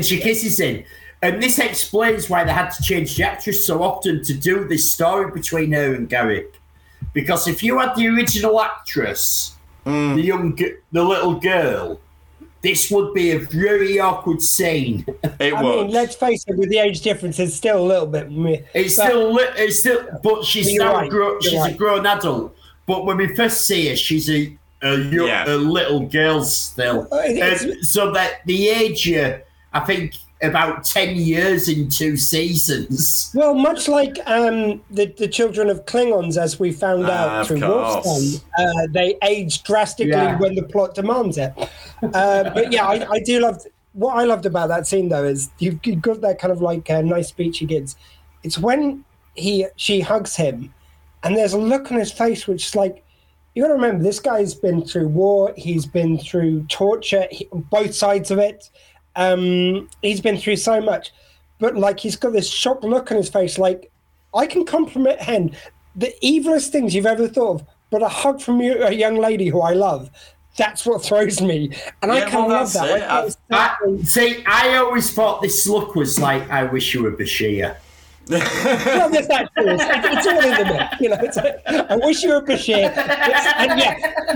she kisses him. And this explains why they had to change the actress so often to do this story between her and Garak. Because if you had the original actress, the little girl, this would be a very awkward scene. I mean, let's face it, with the age difference, it's still a little bit... But she's now a grown adult. But when we first see her, she's a little girl still. So that the age, I think, about 10 years in 2 seasons. Well, much like the children of Klingons, as we found out through Wolfsbane, they age drastically when the plot demands it. I do love... What I loved about that scene, though, is you've got that kind of, like, nice speech he gives. It's when she hugs him, and there's a look on his face which is like, you got to remember, this guy's been through war, he's been through torture, both sides of it. He's been through so much. But, like, he's got this shocked look on his face, like, I can comprehend the evilest things you've ever thought of, but a hug from you, a young lady who I love, that's what throws me. And I can't love that. I always thought this look was like, I wish you were Bashir. Well, there's that too. It's all in the mix, you know. It's like, I wish you were Bashir,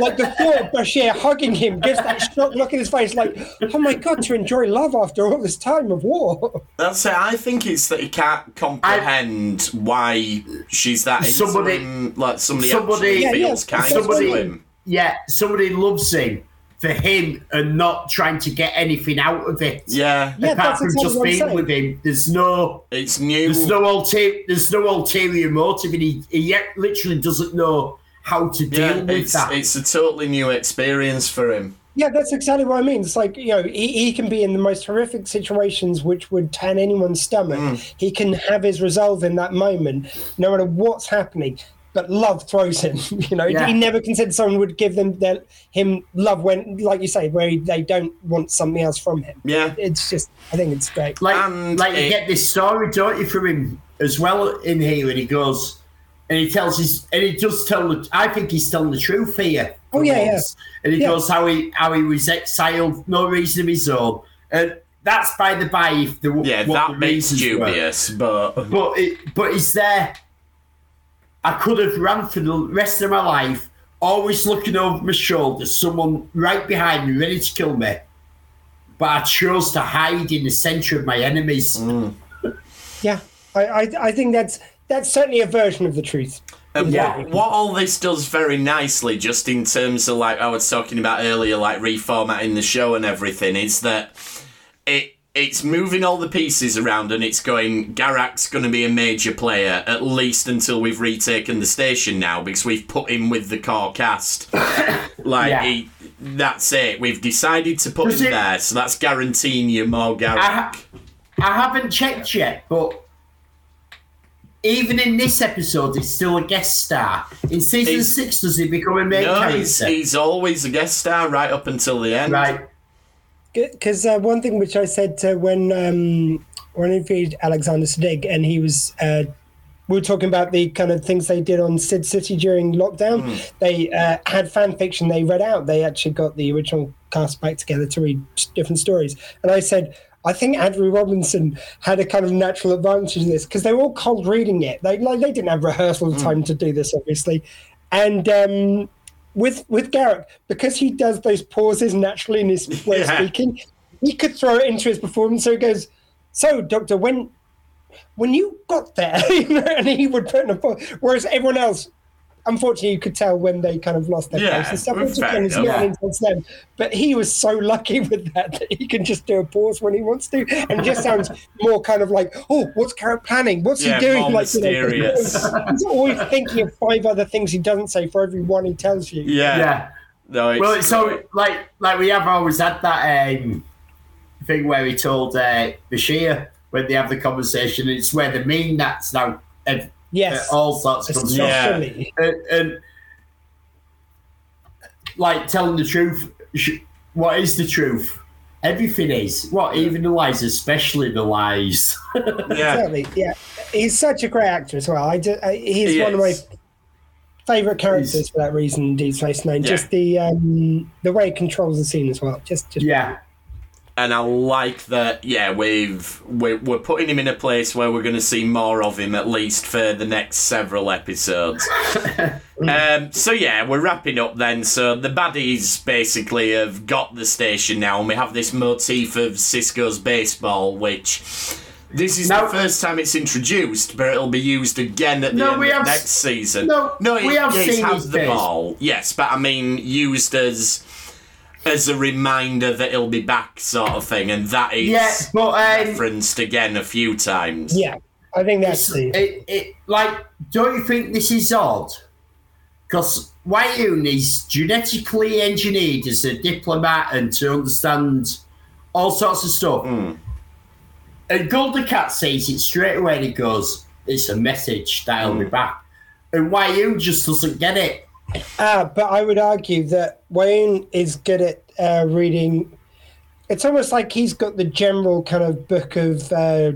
like the thought of Bashir hugging him gives that shocked look in his face, like, oh my god, to enjoy love after all this time of war. That's it. I think it's that he can't comprehend why she's that into him. Like somebody actually feels kind to him. Yeah, somebody loves him for him and not trying to get anything out of it. Yeah. Apart from just being with him, it's new. There's no ulterior motive, and he literally doesn't know how to deal with that. It's a totally new experience for him. Yeah, that's exactly what I mean. It's like, you know, he can be in the most horrific situations which would tan anyone's stomach. He can have his resolve in that moment, no matter what's happening. But love throws him, you know. Yeah. He never considered someone would give them him love when, like you say, where they don't want something else from him. Yeah, it's just, I think it's great. You get this story, don't you, from him as well in here, and he goes and he tells his, and he does tell. I think he's telling the truth here. Oh yeah. And he goes how he was exiled, no reason of his own, and that's by the by. If the that makes dubious, but he's there. I could have ran for the rest of my life, always looking over my shoulder, someone right behind me, ready to kill me. But I chose to hide in the centre of my enemies. Mm. Yeah, I think that's certainly a version of the truth. What all this does very nicely, just in terms of, like I was talking about earlier, like reformatting the show and everything, is that it's moving all the pieces around and it's going, Garak's going to be a major player, at least until we've retaken the station now, because we've put him with the core cast. That's it. We've decided to put him there, so that's guaranteeing you more Garak. I haven't checked yet, but even in this episode, he's still a guest star. In season 6, does he become a main character? No, he's always a guest star right up until the end. Right. Because one thing which I said when I interviewed Alexander Siddig, and he was, we were talking about the kind of things they did on Sid City during lockdown. Mm. They had fan fiction they read out. They actually got the original cast back together to read different stories. And I said, I think Andrew Robinson had a kind of natural advantage in this because they were all cold reading it. They didn't have rehearsal time to do this, obviously. And with Garak, because he does those pauses naturally in his way of speaking, he could throw it into his performance. So he goes, "So, Doctor, when you got there," and he would put in a pause. Whereas everyone else, unfortunately, you could tell when they kind of lost their place and stuff. Which again is not against them, but he was so lucky with that he can just do a pause when he wants to, and it just sounds more kind of like, "Oh, what's Garak planning? What's he doing?" More mysterious. He's always thinking of 5 other things he doesn't say for every one he tells you. Yeah. No, it's so like we have always had that thing where he told Bashir when they have the conversation. It's where the mean that's now. All sorts of stuff. And like telling the truth, what is the truth? Everything is. What, even the lies, especially the lies. Exactly. Yeah, he's such a great actor as well. He's one of my favourite characters for that reason. In Deep Space Nine, just the way he controls the scene as well. Just. And I like that, we're putting him in a place where we're going to see more of him, at least for the next several episodes. So, we're wrapping up then. So the baddies basically have got the station now, and we have this motif of Sisko's baseball, which this is the first time it's introduced, but it'll be used again at the end of next season. No, we have seen the ball. Yes, but I mean used as a reminder that he'll be back sort of thing, and that is referenced again a few times. Yeah, I think that's it. Like, don't you think this is odd? Because Weyoun is genetically engineered as a diplomat and to understand all sorts of stuff. Mm. And Dukat sees it straight away and he goes, it's a message that he'll be back. And Weyoun just doesn't get it. But I would argue that Weyoun is good at reading. It's almost like he's got the general kind of book of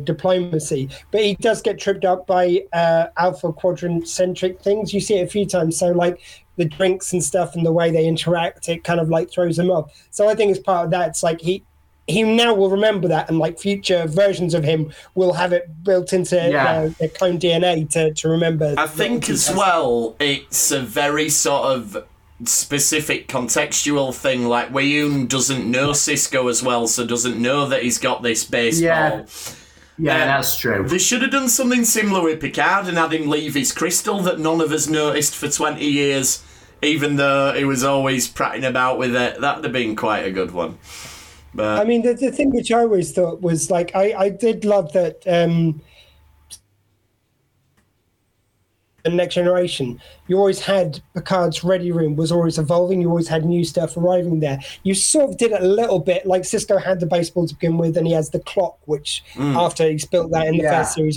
diplomacy, but he does get tripped up by Alpha Quadrant-centric things. You see it a few times. So, like, the drinks and stuff and the way they interact, it kind of, like, throws him off. So I think it's part of that. It's like he now will remember that, and, like, future versions of him will have it built into their clone DNA to remember. I think as well, it's a very sort of specific contextual thing. Like, Weyoun doesn't know Sisko as well, so doesn't know that he's got this baseball. Yeah, that's true. They should have done something similar with Picard and had him leave his crystal that none of us noticed for 20 years, even though he was always prattling about with it. That would have been quite a good one. But I mean, the thing which I always thought was, like, I did love that the Next Generation, you always had Picard's ready room was always evolving. You always had new stuff arriving there. You sort of did it a little bit, like Sisko had the baseball to begin with, and he has the clock, which after he's built that in the first series.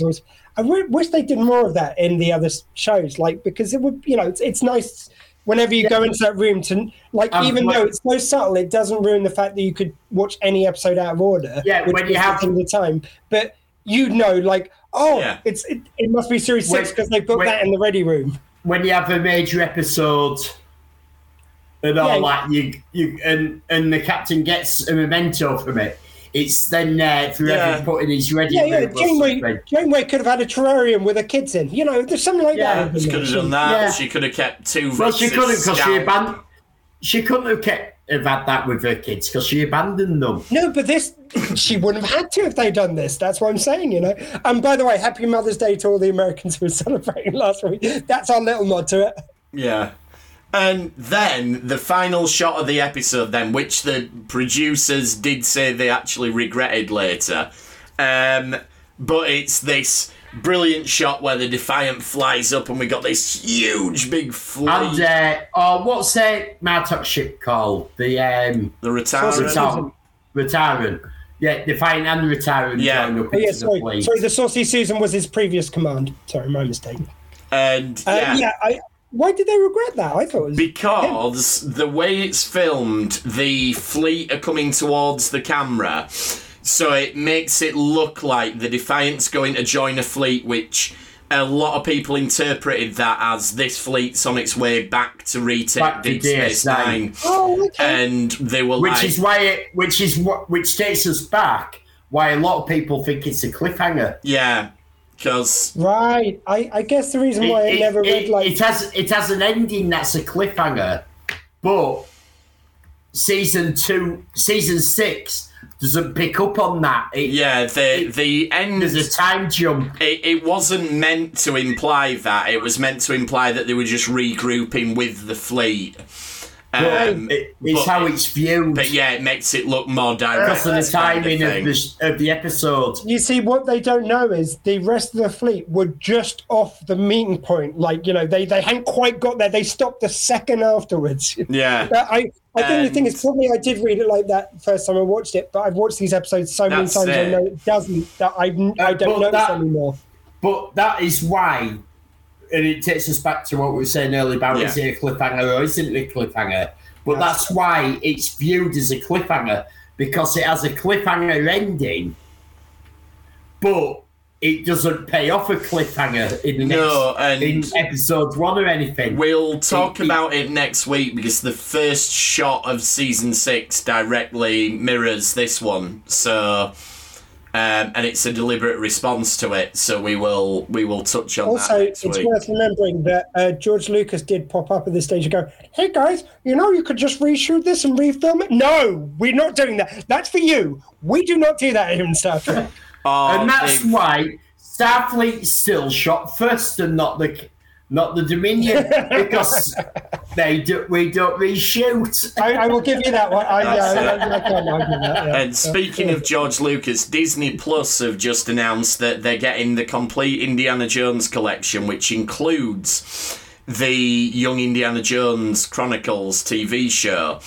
I wish they did more of that in the other shows, like, because it would, it's nice. Whenever you go into that room, to even though it's so subtle, it doesn't ruin the fact that you could watch any episode out of order. Yeah, when you have the time, but you know, like, it must be series 6 because they put that in the ready room. When you have a major episode, and all that, you and the captain gets a memento from it. It's then there for everyone putting his ready. Janeway could have had a terrarium with her kids in. You know, there's something like that. She could have done that. Yeah. She could have kept two. Well, she couldn't because she couldn't have had that with her kids because she abandoned them. No, but this she wouldn't have had to if they'd done this. That's what I'm saying, you know. And by the way, happy Mother's Day to all the Americans who were celebrating last week. That's our little nod to it. Yeah. And then the final shot of the episode then, which the producers did say they actually regretted later. But it's this brilliant shot where the Defiant flies up and we got this huge big flight. And what's Martok's ship called? The Retarant. Retarant. Yeah, Defiant and the Retarant going up into the fleet. Sorry, the Saucy Susan was his previous command. Sorry, my mistake. And why did they regret that? I thought it was because him. The way it's filmed, the fleet are coming towards the camera, so it makes it look like the Defiant's going to join a fleet, which a lot of people interpreted that as this fleet's on its way back to retake Deep Space Nine. Oh, okay. And they were which takes us back why a lot of people think it's a cliffhanger. Yeah. Right, I guess the reason why I never read like it has an ending that's a cliffhanger, but season 6 doesn't pick up on that. The end is a time jump. It wasn't meant to imply that. It was meant to imply that they were just regrouping with the fleet. It's how it's viewed, but it makes it look more direct because of the timing of the episode. You see, what they don't know is the rest of the fleet were just off the meeting point. Like, you know, they hadn't quite got there. They stopped a second afterwards. Yeah, I think the thing is probably I did read it like that first time I watched it, but I've watched these episodes so many times I know it doesn't. That I don't know that anymore. But that is why. And it takes us back to what we were saying earlier about is it a cliffhanger or isn't it a cliffhanger? But that's why it's viewed as a cliffhanger, because it has a cliffhanger ending, but it doesn't pay off a cliffhanger in the next episode one or anything. We'll talk about it next week because the first shot of season 6 directly mirrors this one. So. And it's a deliberate response to it, so we will touch on that next week. Also, it's worth remembering that George Lucas did pop up at this stage and go, "Hey guys, you know you could just reshoot this and refilm it." No, we're not doing that. That's for you. We do not do that here in Star Trek. And that's why Starfleet still shot first and not the Dominion, because we don't reshoot. I will give you that one. I can't argue that. Yeah. And speaking of George Lucas, Disney Plus have just announced that they're getting the complete Indiana Jones collection, which includes the Young Indiana Jones Chronicles TV show.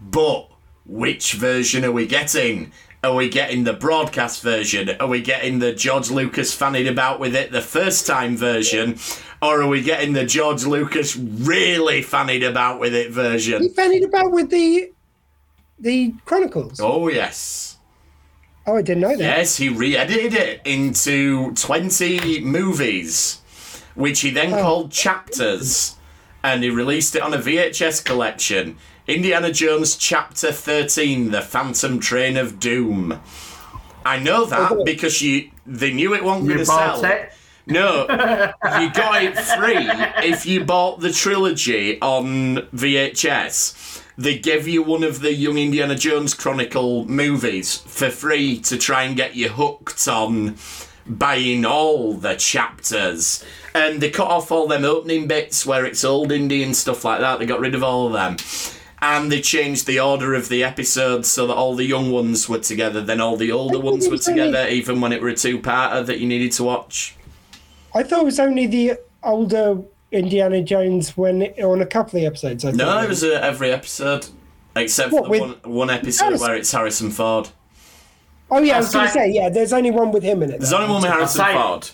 But which version are we getting? Are we getting the broadcast version? Are we getting the George Lucas fanning about with it the first time version? Or are we getting the George Lucas really fanning about with it version? He fanning about with the Chronicles? Oh, yes. Oh, I didn't know that. Yes, he re-edited it into 20 movies, which he then called Chapters. And he released it on a VHS collection. Indiana Jones Chapter 13, The Phantom Train of Doom. I know that because they knew it wasn't going to sell. It? No, you got it free if you bought the trilogy on VHS. They give you one of the Young Indiana Jones Chronicle movies for free to try and get you hooked on buying all the chapters. And they cut off all them opening bits where it's old Indy and stuff like that. They got rid of all of them. And they changed the order of the episodes so that all the young ones were together, then all the older ones were together, even when it were a two-parter that you needed to watch. I thought it was only the older Indiana Jones on a couple of episodes. No, it was every episode, except for one episode where it's Harrison Ford. Oh, yeah, I was going to say, there's only one with him in it. There's only one with Harrison Ford.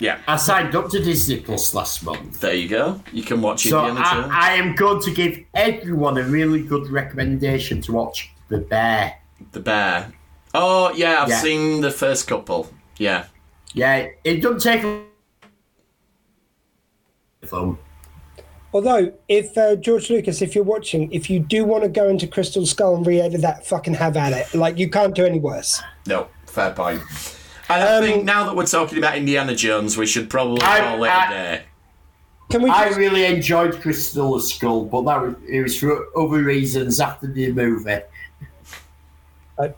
Yeah, I signed up to Disney Plus last month. There you go. You can watch Indiana Jones. So I am going to give everyone a really good recommendation to watch The Bear. The Bear. Oh, yeah, I've seen the first couple. Yeah. Yeah, it doesn't take a film. Although, if George Lucas, if you're watching, if you do want to go into Crystal Skull and re-edit that, fucking have at it. Like, you can't do any worse. No, fair point. And I think now that we're talking about Indiana Jones, we should probably call it a day. Can we I really enjoyed Crystal Skull, but that was, it was for other reasons after the movie.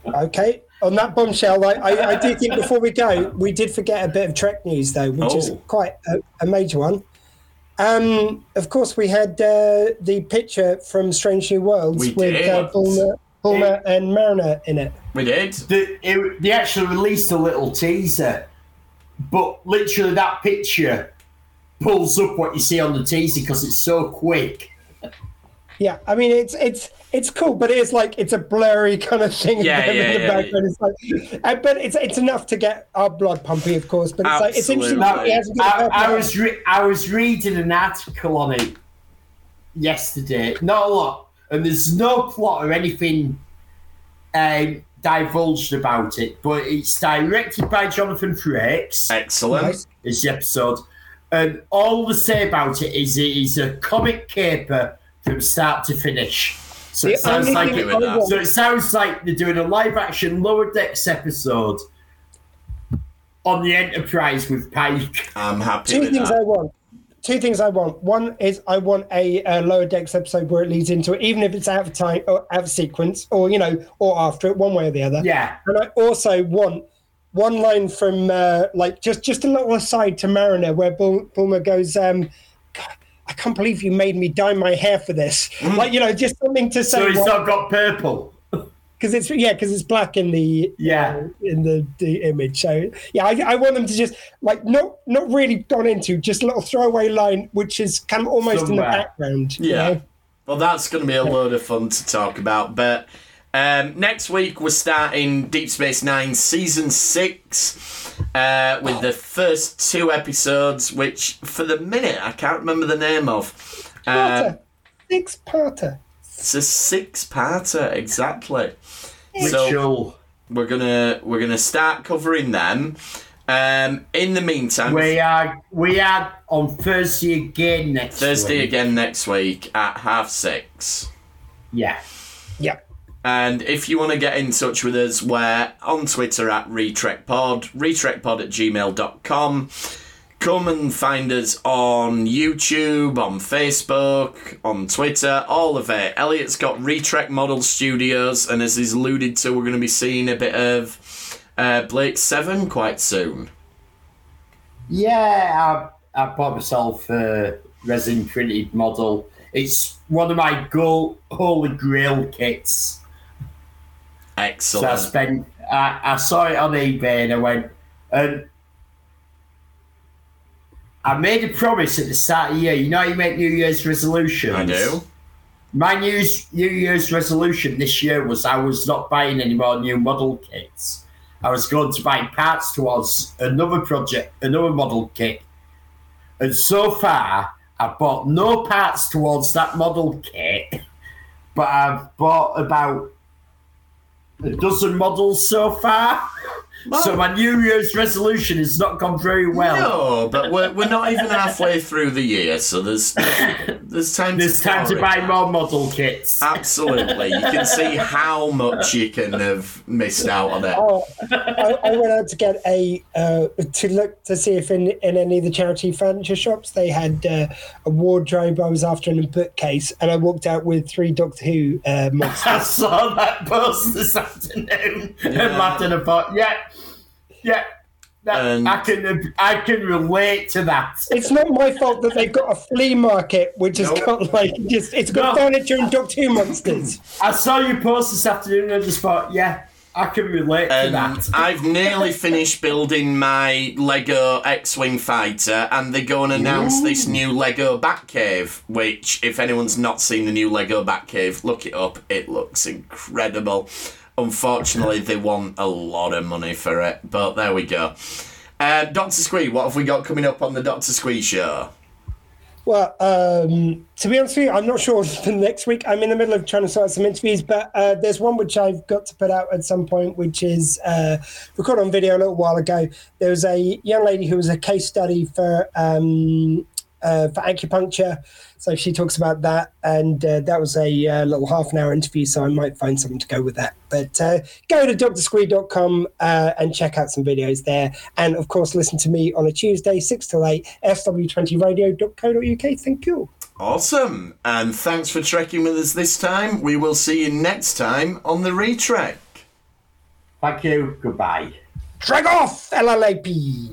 Okay. On that bombshell, I do think before we go, we did forget a bit of Trek news, though, which is quite a major one. Of course, we had the picture from Strange New Worlds with Bulmer and Mariner in it. We did. They actually released a little teaser, but literally that picture pulls up what you see on the teaser because it's so quick. Yeah, I mean, it's cool, but it's like it's a blurry kind of thing in the background. Yeah. It's like, but it's enough to get our blood pumping, of course. But it's interesting. I was reading an article on it yesterday, not a lot, and there's no plot or anything divulged about it. But it's directed by Jonathan Frakes. Excellent. Nice. It's the episode, and all they say about it is a comic caper from start to finish. So it sounds like they're doing a live action Lower Decks episode on the Enterprise with Pike. I'm happy with that. Two things I want. One is I want a Lower Decks episode where it leads into it, even if it's out of time or out of sequence or, you know, or after it, one way or the other. Yeah. And I also want one line from just a little aside to Mariner where Bulmer goes, God, I can't believe you made me dye my hair for this. Like, you know, just something to say. So he's not got purple. Because it's black in the in the image. So yeah, I want them to just like not really gone into just a little throwaway line, which is kind of almost somewhere in the background. Yeah. You know? Well, that's going to be a load of fun to talk about. But next week we're starting Deep Space Nine season 6. With the first 2 episodes, which for the minute I can't remember the name of. Six-parter. It's a 6-parter, exactly. Yeah. So we're gonna start covering them. In the meantime, we are on Thursday again next week at 6:30. Yeah. Yeah. And if you want to get in touch with us, we're on Twitter at RetrekPod, retrekpod@gmail.com. Come and find us on YouTube, on Facebook, on Twitter, all of it. Elliot's got Retrek Model Studios, and as he's alluded to, we're going to be seeing a bit of Blake Seven quite soon. Yeah, I bought myself a resin-printed model. It's one of my holy grail kits. Excellent. So I saw it on eBay and I went, I made a promise at the start of the year. You know how you make New Year's resolutions? I do. My New Year's resolution this year was I was not buying any more new model kits. I was going to buy parts towards another project, another model kit. And so far, I've bought no parts towards that model kit, but I've bought about 12 models so far. Wow. So my New Year's resolution has not gone very well. No, but we're not even halfway through the year, so there's time to buy more model kits. Absolutely. You can see how much you can have missed out on it. Oh, I went out to get to see if in any of the charity furniture shops they had a wardrobe I was after in a bookcase, and I walked out with 3 Doctor Who monsters. I saw that post this afternoon and laughed in a pot. Yeah. Yeah, I can relate to that. It's not my fault that they've got a flea market which has got got furniture and Doctor Who monsters. I saw your post this afternoon and I just thought, yeah, I can relate to that. I've nearly finished building my Lego X-Wing fighter, and they go and announce this new Lego Batcave, which, if anyone's not seen the new Lego Batcave, look it up. It looks incredible. Unfortunately, they want a lot of money for it, but there we go. Dr. Squee, what have we got coming up on the Dr. Squee show? Well, to be honest with you, I'm not sure for next week. I'm in the middle of trying to sort out some interviews, but there's one which I've got to put out at some point, which is recorded on video a little while ago. There was a young lady who was a case study for for acupuncture. So she talks about that, and that was a little half an hour interview, so I might find something to go with that. But go to drsquee.com and check out some videos there. And, of course, listen to me on a Tuesday, 6 till 8, sw20radio.co.uk. Thank you. Awesome. And thanks for trekking with us this time. We will see you next time on the Retrek. Thank you. Goodbye. Trek off, LLAP.